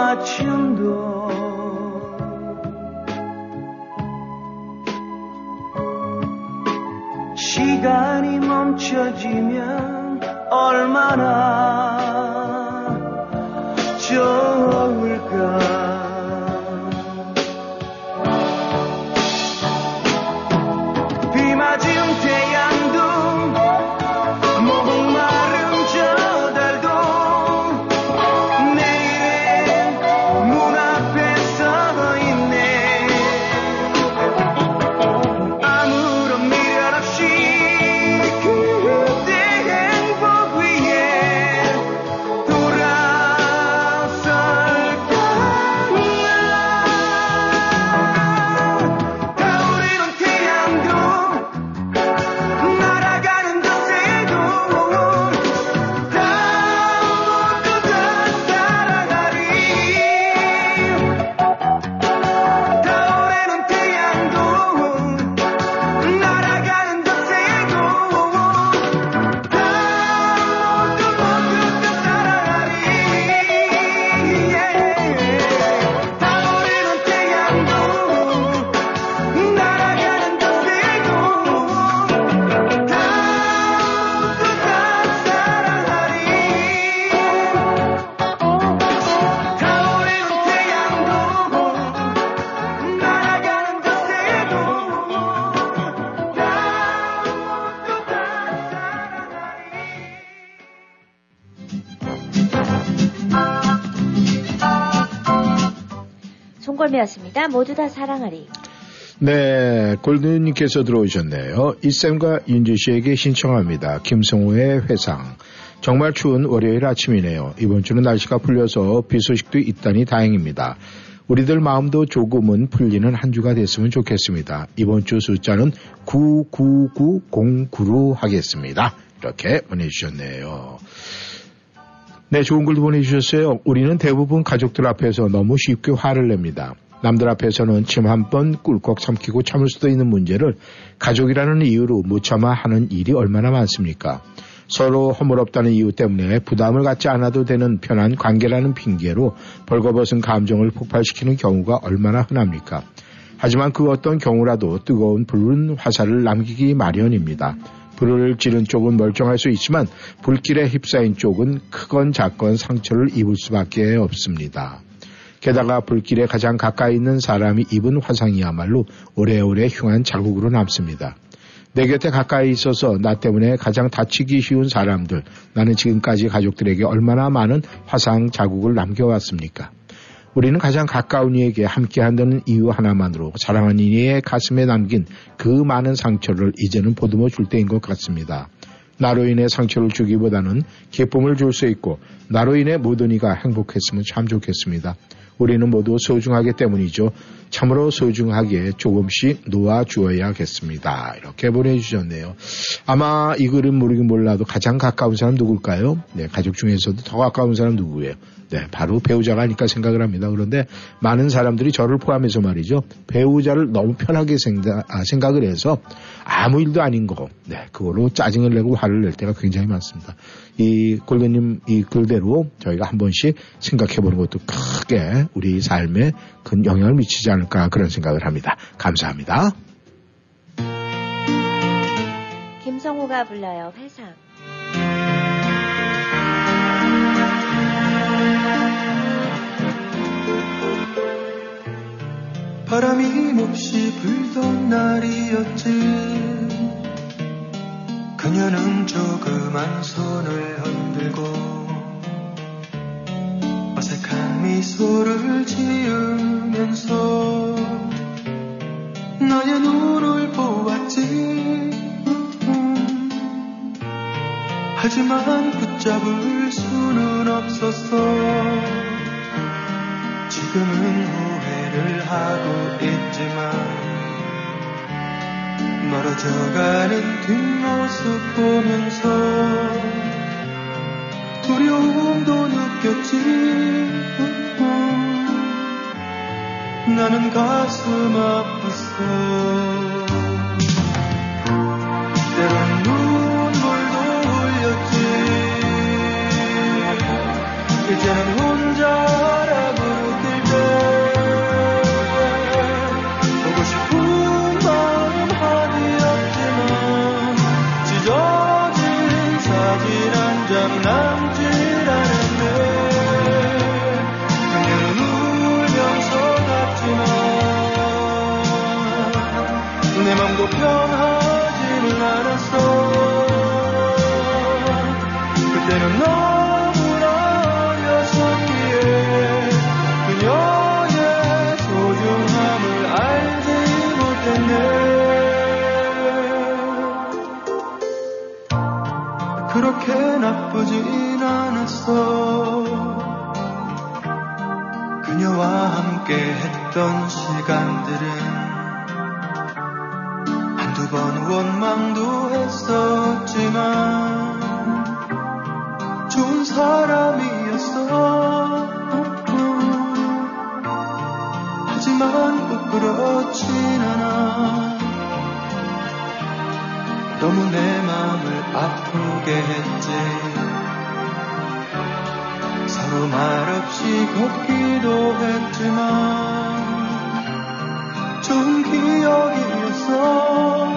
맞춤도 시간이 멈춰지면 얼마나 좋을까. 골매였습니다. 모두 다 사랑하리. 네, 골드님께서 들어오셨네요. 이쌤과 윤주씨에게 신청합니다. 김성우의 회상. 정말 추운 월요일 아침이네요. 이번 주는 날씨가 풀려서 비 소식도 있다니 다행입니다. 우리들 마음도 조금은 풀리는 한 주가 됐으면 좋겠습니다. 이번 주 숫자는 99909로 하겠습니다. 이렇게 보내주셨네요. 네, 좋은 글도 보내주셨어요. 우리는 대부분 가족들 앞에서 너무 쉽게 화를 냅니다. 남들 앞에서는 침 한 번 꿀꺽 삼키고 참을 수도 있는 문제를 가족이라는 이유로 못 참아 하는 일이 얼마나 많습니까? 서로 허물없다는 이유 때문에 부담을 갖지 않아도 되는 편한 관계라는 핑계로 벌거벗은 감정을 폭발시키는 경우가 얼마나 흔합니까? 하지만 그 어떤 경우라도 뜨거운 불은 화살을 남기기 마련입니다. 불을 지른 쪽은 멀쩡할 수 있지만 불길에 휩싸인 쪽은 크건 작건 상처를 입을 수밖에 없습니다. 게다가 불길에 가장 가까이 있는 사람이 입은 화상이야말로 오래오래 흉한 자국으로 남습니다. 내 곁에 가까이 있어서 나 때문에 가장 다치기 쉬운 사람들, 나는 지금까지 가족들에게 얼마나 많은 화상 자국을 남겨왔습니까? 우리는 가장 가까운 이에게 함께한다는 이유 하나만으로 사랑하는 이의 가슴에 남긴 그 많은 상처를 이제는 보듬어 줄 때인 것 같습니다. 나로 인해 상처를 주기보다는 기쁨을 줄 수 있고 나로 인해 모든 이가 행복했으면 참 좋겠습니다. 우리는 모두 소중하기 때문이죠. 참으로 소중하게 조금씩 놓아주어야겠습니다. 이렇게 보내주셨네요. 아마 이 글은 모르긴 몰라도 가장 가까운 사람 누굴까요? 네, 가족 중에서도 더 가까운 사람 누구예요? 네, 바로 배우자가 아닐까 생각을 합니다. 그런데 많은 사람들이 저를 포함해서 말이죠. 배우자를 너무 편하게 생각을 해서 아무 일도 아닌 거, 네, 그걸로 짜증을 내고 화를 낼 때가 굉장히 많습니다. 이 골드님 이 글대로 저희가 한 번씩 생각해보는 것도 크게 우리 삶에 큰 영향을 미치지 않을까 그런 생각을 합니다. 감사합니다. 김성호가 불러요. 회상. 바람이 몹시 불던 날이었지. 그녀는 조그만 손을 흔들고 어색한 미소를 지으면서 나의 눈을 보았지. 하지만 붙잡을 수는 없었어. 지금은 후회를 하고 있지만 멀어져가는 뒷모습 보면서 두려움도 느꼈지. 나는 가슴 아팠어. 때론 눈물도 흘렸지. 이제는 혼자 하라고 나쁘진 않았어. 그녀와 함께 했던 시간들은 한두 번 원망도 했었지만 좋은 사람이었어. 하지만 부끄럽진 않아. 너무 내 마음을 아프게 했지. 서로 말없이 걷기도 했지만 좋은 기억이었어.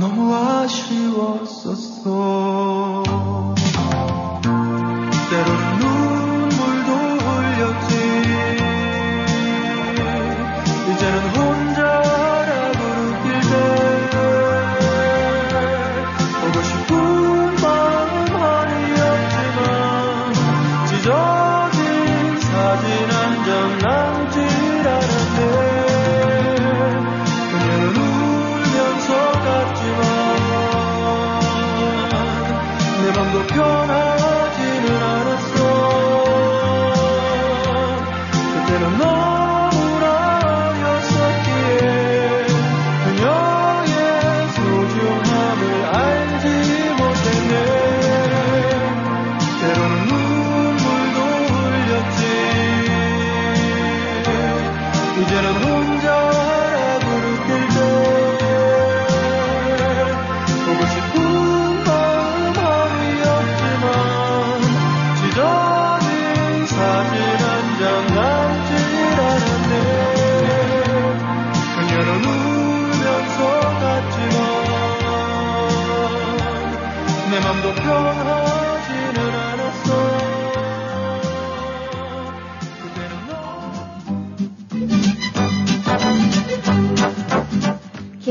너무 아쉬웠었어. 때로는 눈물도 흘렸지. 이제는 혼자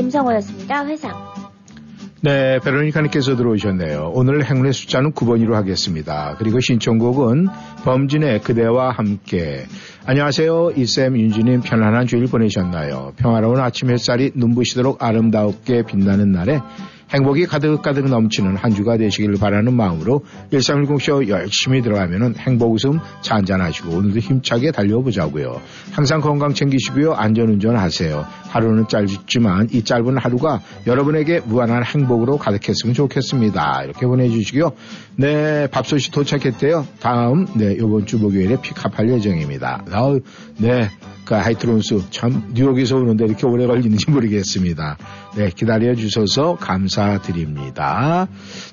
김성호였습니다. 회상. 네, 베로니카님께서 들어오셨네요. 오늘 행운의 숫자는 9번으로 하겠습니다. 그리고 신청곡은 범진의 그대와 함께. 안녕하세요. 이쌤, 윤주님 편안한 주일 보내셨나요? 평화로운 아침 햇살이 눈부시도록 아름답게 빛나는 날에 행복이 가득가득 넘치는 한 주가 되시길 바라는 마음으로 1310쇼 열심히 들어가면은 행복 웃음 잔잔하시고 오늘도 힘차게 달려보자고요. 항상 건강 챙기시고요. 안전운전 하세요. 하루는 짧지만 이 짧은 하루가 여러분에게 무한한 행복으로 가득했으면 좋겠습니다. 이렇게 보내주시고요. 네, 밥솥이 도착했대요. 다음, 네, 요번 주 목요일에 픽업할 예정입니다. 네, 그 하이트론스 참 뉴욕에서 오는데 이렇게 오래 걸리는지 모르겠습니다. 네, 기다려주셔서 감사드립니다.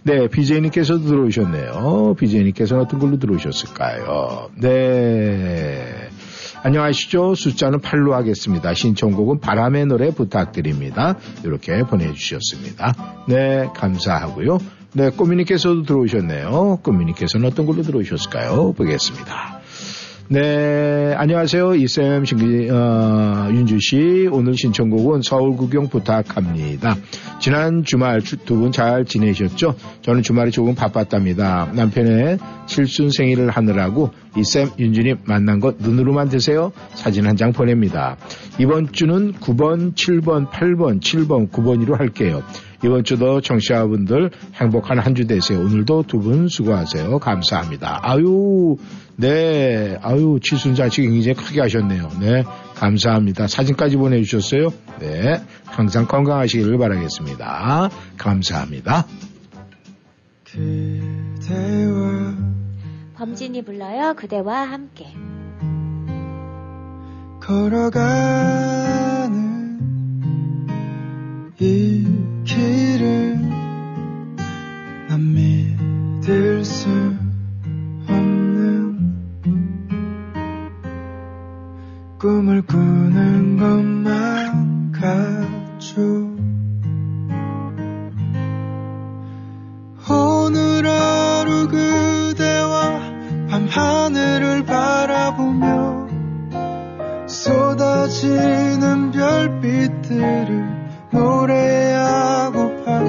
네, BJ님께서도 들어오셨네요. BJ님께서는 어떤 걸로 들어오셨을까요? 네, 안녕하시죠. 숫자는 8로 하겠습니다. 신청곡은 바람의 노래 부탁드립니다. 이렇게 보내주셨습니다. 네, 감사하고요. 네, 꼬미님께서도 들어오셨네요. 꼬미님께서는 어떤 걸로 들어오셨을까요? 보겠습니다. 네, 안녕하세요. 이쌤, 윤주씨. 오늘 신청곡은 서울 구경 부탁합니다. 지난 주말 두 분 잘 지내셨죠? 저는 주말이 조금 바빴답니다. 남편의 칠순 생일을 하느라고 이쌤, 윤주님 만난 것 눈으로만 드세요. 사진 한 장 보냅니다. 이번 주는 9번, 7번, 8번, 7번, 9번으로 할게요. 이번 주도 청취자분들 행복한 한 주 되세요. 오늘도 두 분 수고하세요. 감사합니다. 아유, 네, 아유, 칠순 잔치 굉장히 크게 하셨네요. 네, 감사합니다. 사진까지 보내주셨어요. 네, 항상 건강하시기를 바라겠습니다. 감사합니다. 그대와 범진이 불러요. 그대와 함께 걸어가는 이 길을 난 믿을 수 없는 꿈을 꾸는 것만 같죠. 오늘 하루 그대와 밤하늘을 바라보며 쏟아지는 별빛들을 노래하고파.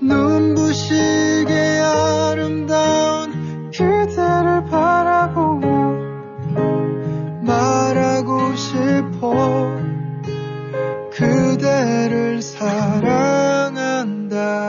눈부시게 아름다운 그대를 바라보며 말하고 싶어. 그대를 사랑한다.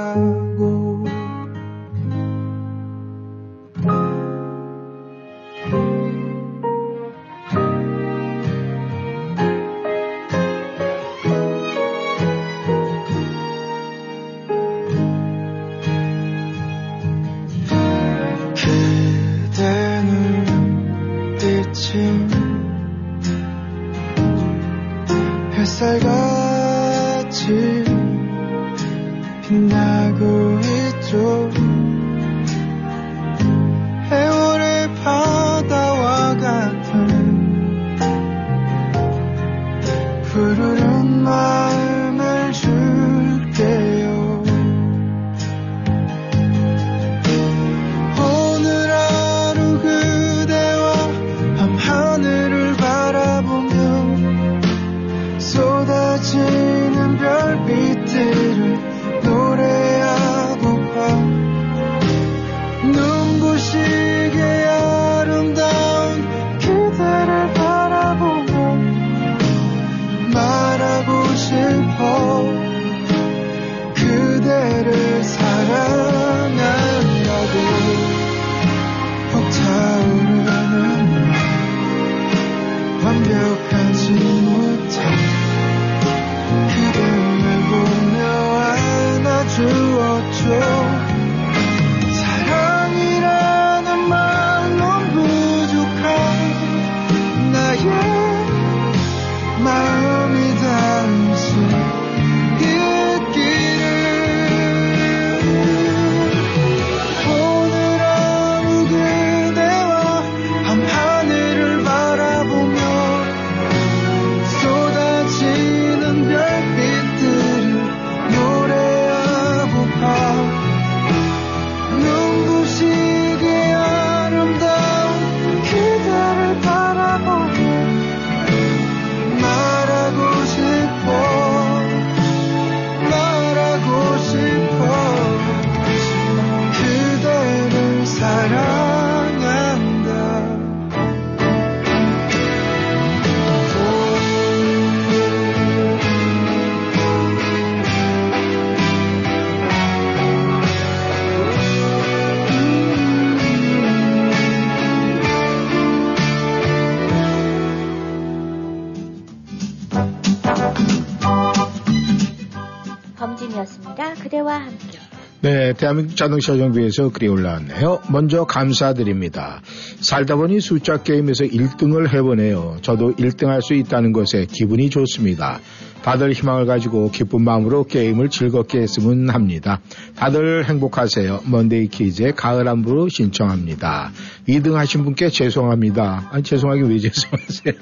세대와 함께. 네, 대한민국 자동차 정비에서 글이 올라왔네요. 먼저 감사드립니다. 살다 보니 숫자 게임에서 1등을 해보네요. 저도 1등할 수 있다는 것에 기분이 좋습니다. 다들 희망을 가지고 기쁜 마음으로 게임을 즐겁게 했으면 합니다. 다들 행복하세요. 먼데이 키즈의 가을 안부로 신청합니다. 2등 하신 분께 죄송합니다. 아니, 죄송하게 왜 죄송하세요?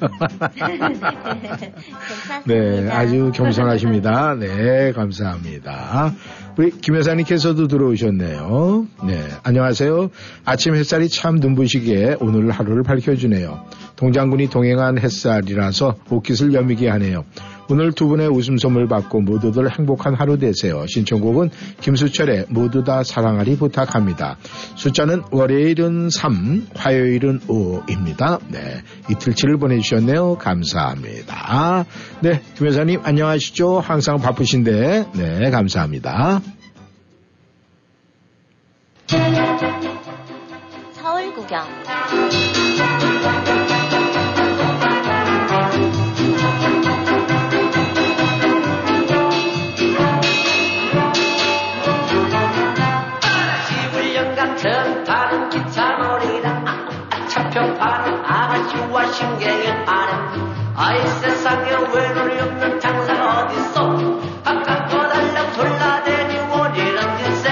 네, 아주 겸손하십니다. 네, 감사합니다. 우리 김 여사님께서도 들어오셨네요. 네, 안녕하세요. 아침 햇살이 참 눈부시게 오늘 하루를 밝혀주네요. 동장군이 동행한 햇살이라서 옷깃을 여미게 하네요. 오늘 두 분의 웃음 선물 받고 모두들 행복한 하루 되세요. 신청곡은 김수철의 모두 다 사랑하리 부탁합니다. 숫자는 월요일은 3, 화요일은 5입니다. 네, 이틀치를 보내주셨네요. 감사합니다. 네, 김 여사님 안녕하시죠? 항상 바쁘신데 네, 감사합니다. 서울 구경 전파는 기차놀이다 차평파는 아가씨와 신경의 아름 아이 세상에 외로이 없는 장사가 어딨어 각각 꺼달라 돌라대니 원이란 인생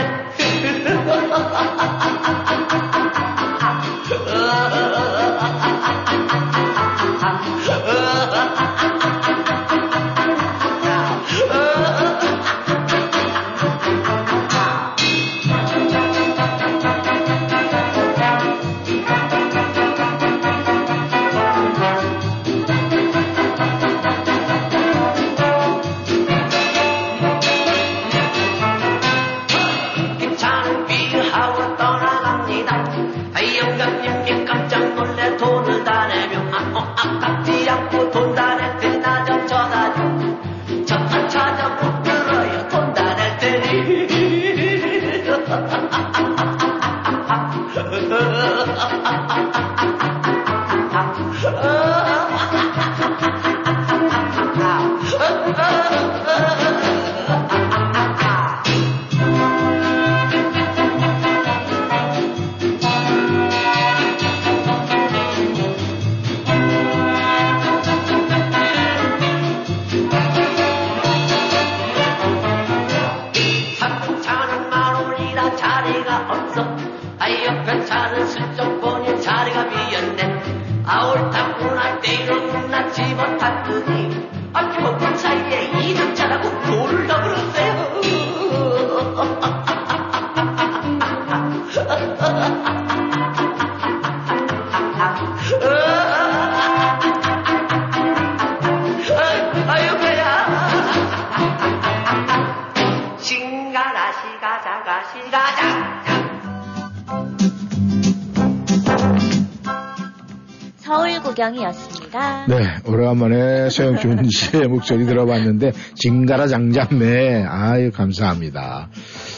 이었습니다. 네, 오래간만에 서영준 씨의 목소리 들어봤는데 징가라 장자매, 아유 감사합니다.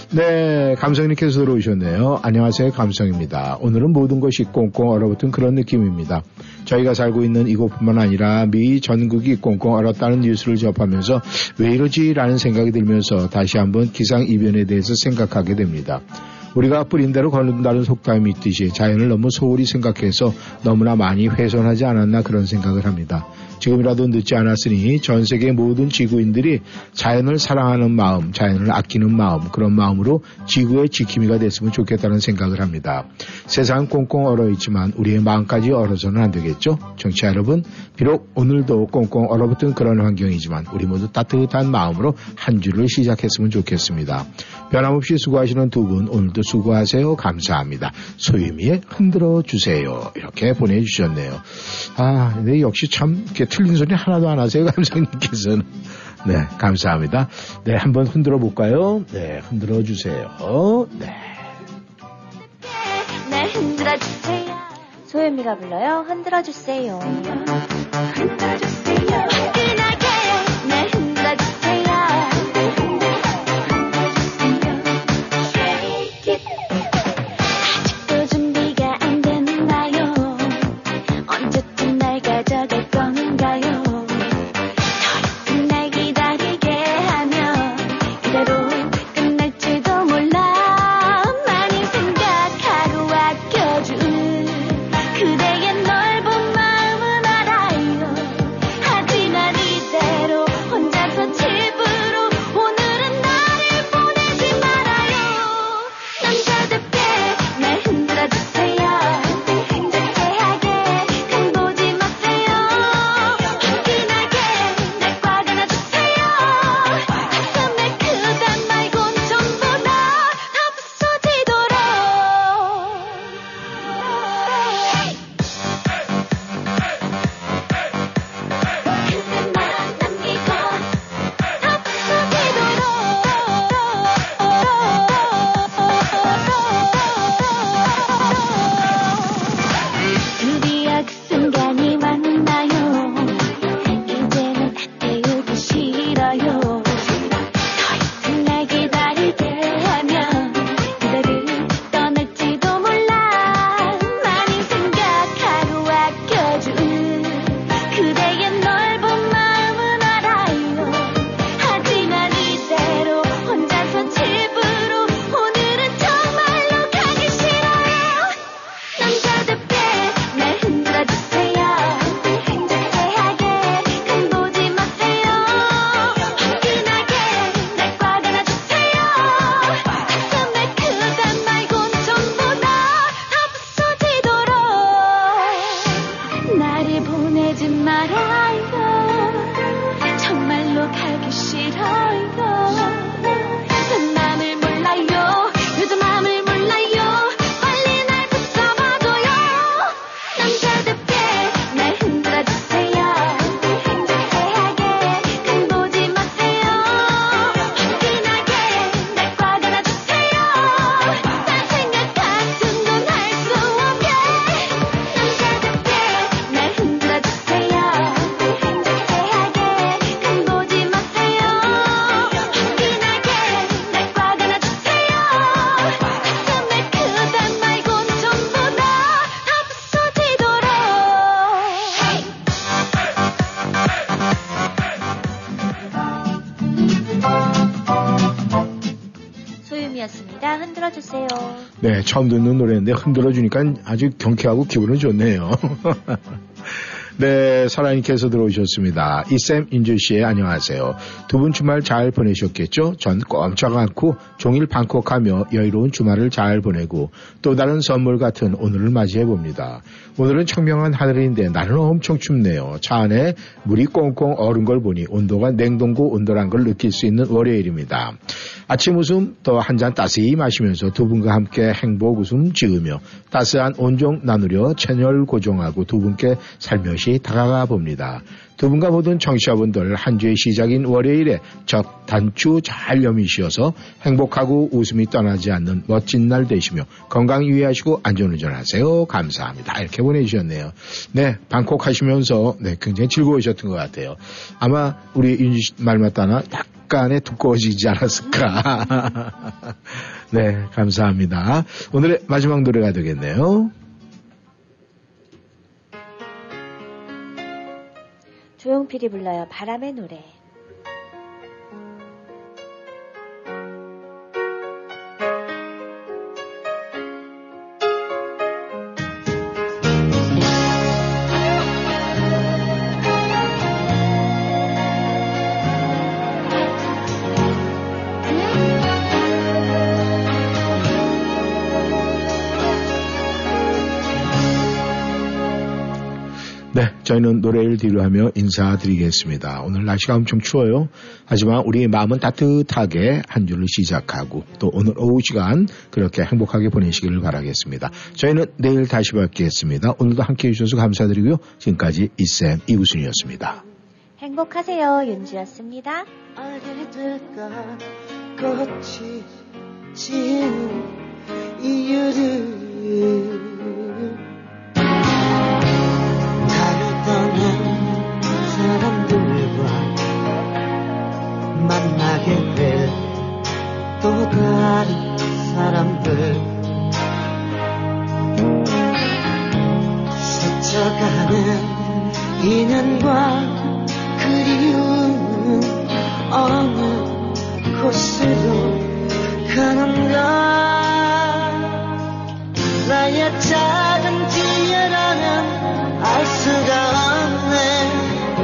네, 감성님께서 들어오셨네요. 안녕하세요, 감성입니다. 오늘은 모든 것이 꽁꽁 얼어붙은 그런 느낌입니다. 저희가 살고 있는 이곳뿐만 아니라 미 전국이 꽁꽁 얼었다는 뉴스를 접하면서 왜 이러지라는 생각이 들면서 다시 한번 기상이변에 대해서 생각하게 됩니다. 우리가 뿌린 대로 거둔다는 속담이 있듯이 자연을 너무 소홀히 생각해서 너무나 많이 훼손하지 않았나 그런 생각을 합니다. 지금이라도 늦지 않았으니 전 세계 모든 지구인들이 자연을 사랑하는 마음, 자연을 아끼는 마음, 그런 마음으로 지구의 지킴이가 됐으면 좋겠다는 생각을 합니다. 세상은 꽁꽁 얼어있지만 우리의 마음까지 얼어서는 안 되겠죠? 청취자 여러분, 비록 오늘도 꽁꽁 얼어붙은 그런 환경이지만 우리 모두 따뜻한 마음으로 한 주를 시작했으면 좋겠습니다. 변함없이 수고하시는 두 분 오늘도 수고하세요. 감사합니다. 소유미에 흔들어 주세요. 이렇게 보내주셨네요. 아, 근데 역시 참 틀린 소리 하나도 안 하세요, 감사님께서는. 네, 감사합니다. 네, 한번 흔들어 볼까요? 네, 흔들어 주세요. 네. 네, 흔들어 주세요. 소유미가 불러요. 흔들어 주세요. 흔들어 주세요. 화끈하게. 네, 흔들어 주세요. 흔들어주세요. 네, 처음 듣는 노래인데 흔들어주니까 아주 경쾌하고 기분은 좋네요. 네, 설아님께서 들어오셨습니다. 이쌤, 인주씨 안녕하세요. 두 분 주말 잘 보내셨겠죠? 전 꼼짝 않고 종일 방콕하며 여유로운 주말을 잘 보내고 또 다른 선물 같은 오늘을 맞이해봅니다. 오늘은 청명한 하늘인데 날은 엄청 춥네요. 차 안에 물이 꽁꽁 얼은 걸 보니 온도가 냉동고 온도란 걸 느낄 수 있는 월요일입니다. 아침 웃음 또 한 잔 따스히 마시면서 두 분과 함께 행복 웃음 지으며 따스한 온정 나누려 채널 고정하고 두 분께 살며시 다가가 봅니다. 두 분과 모든 청취자분들 한 주의 시작인 월요일에 적 단추 잘 여미시어서 행복하고 웃음이 떠나지 않는 멋진 날 되시며 건강 유의하시고 안전운전하세요. 감사합니다. 이렇게 보내주셨네요. 네, 방콕 하시면서 네, 굉장히 즐거우셨던 것 같아요. 아마 우리 윤주 말 맞다나 약간의 두꺼워지지 않았을까. 네, 감사합니다. 오늘의 마지막 노래가 되겠네요. 조용필이 불러요. 바람의 노래. 저희는 노래를 뒤로 하며 인사드리겠습니다. 오늘 날씨가 엄청 추워요. 하지만 우리 마음은 따뜻하게 한 주를 시작하고 또 오늘 오후 시간 그렇게 행복하게 보내시기를 바라겠습니다. 저희는 내일 다시 뵙겠습니다. 오늘도 함께해 주셔서 감사드리고요. 지금까지 이쌤 이구순이었습니다. 행복하세요. 윤주였습니다. 아이들과 꽃이 지는 이유를 사람들과 만나게 될 또 다른 사람들 스쳐가는 인연과 그리운 어느 곳으로 가는가 나의 작은 기회라면 알 수가 없네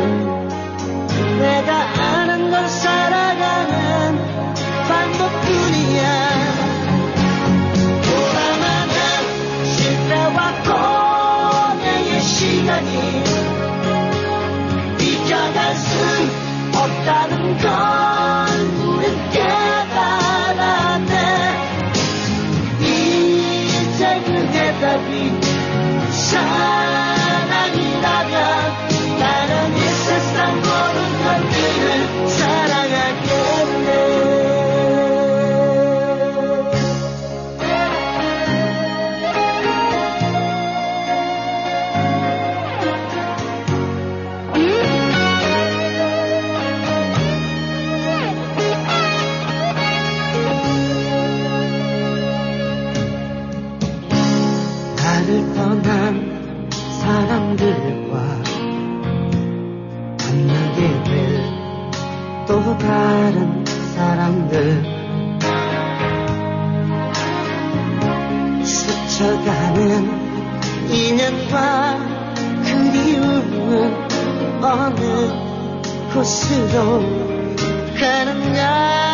내가 아는 건 살아가는 방법뿐이야 돌아가는 시대와 고뇌의 시간이 잊어갈 수 없다는 걸 우린 깨달았네 이제 그 대답이 사랑이라면 나는 이 세상 모든 것들을 사랑하겠네 나를 떠난 사람들과 만나게 될 또 다른 사람들 스쳐가는 인연과 그리움은 어느 곳으로 가느냐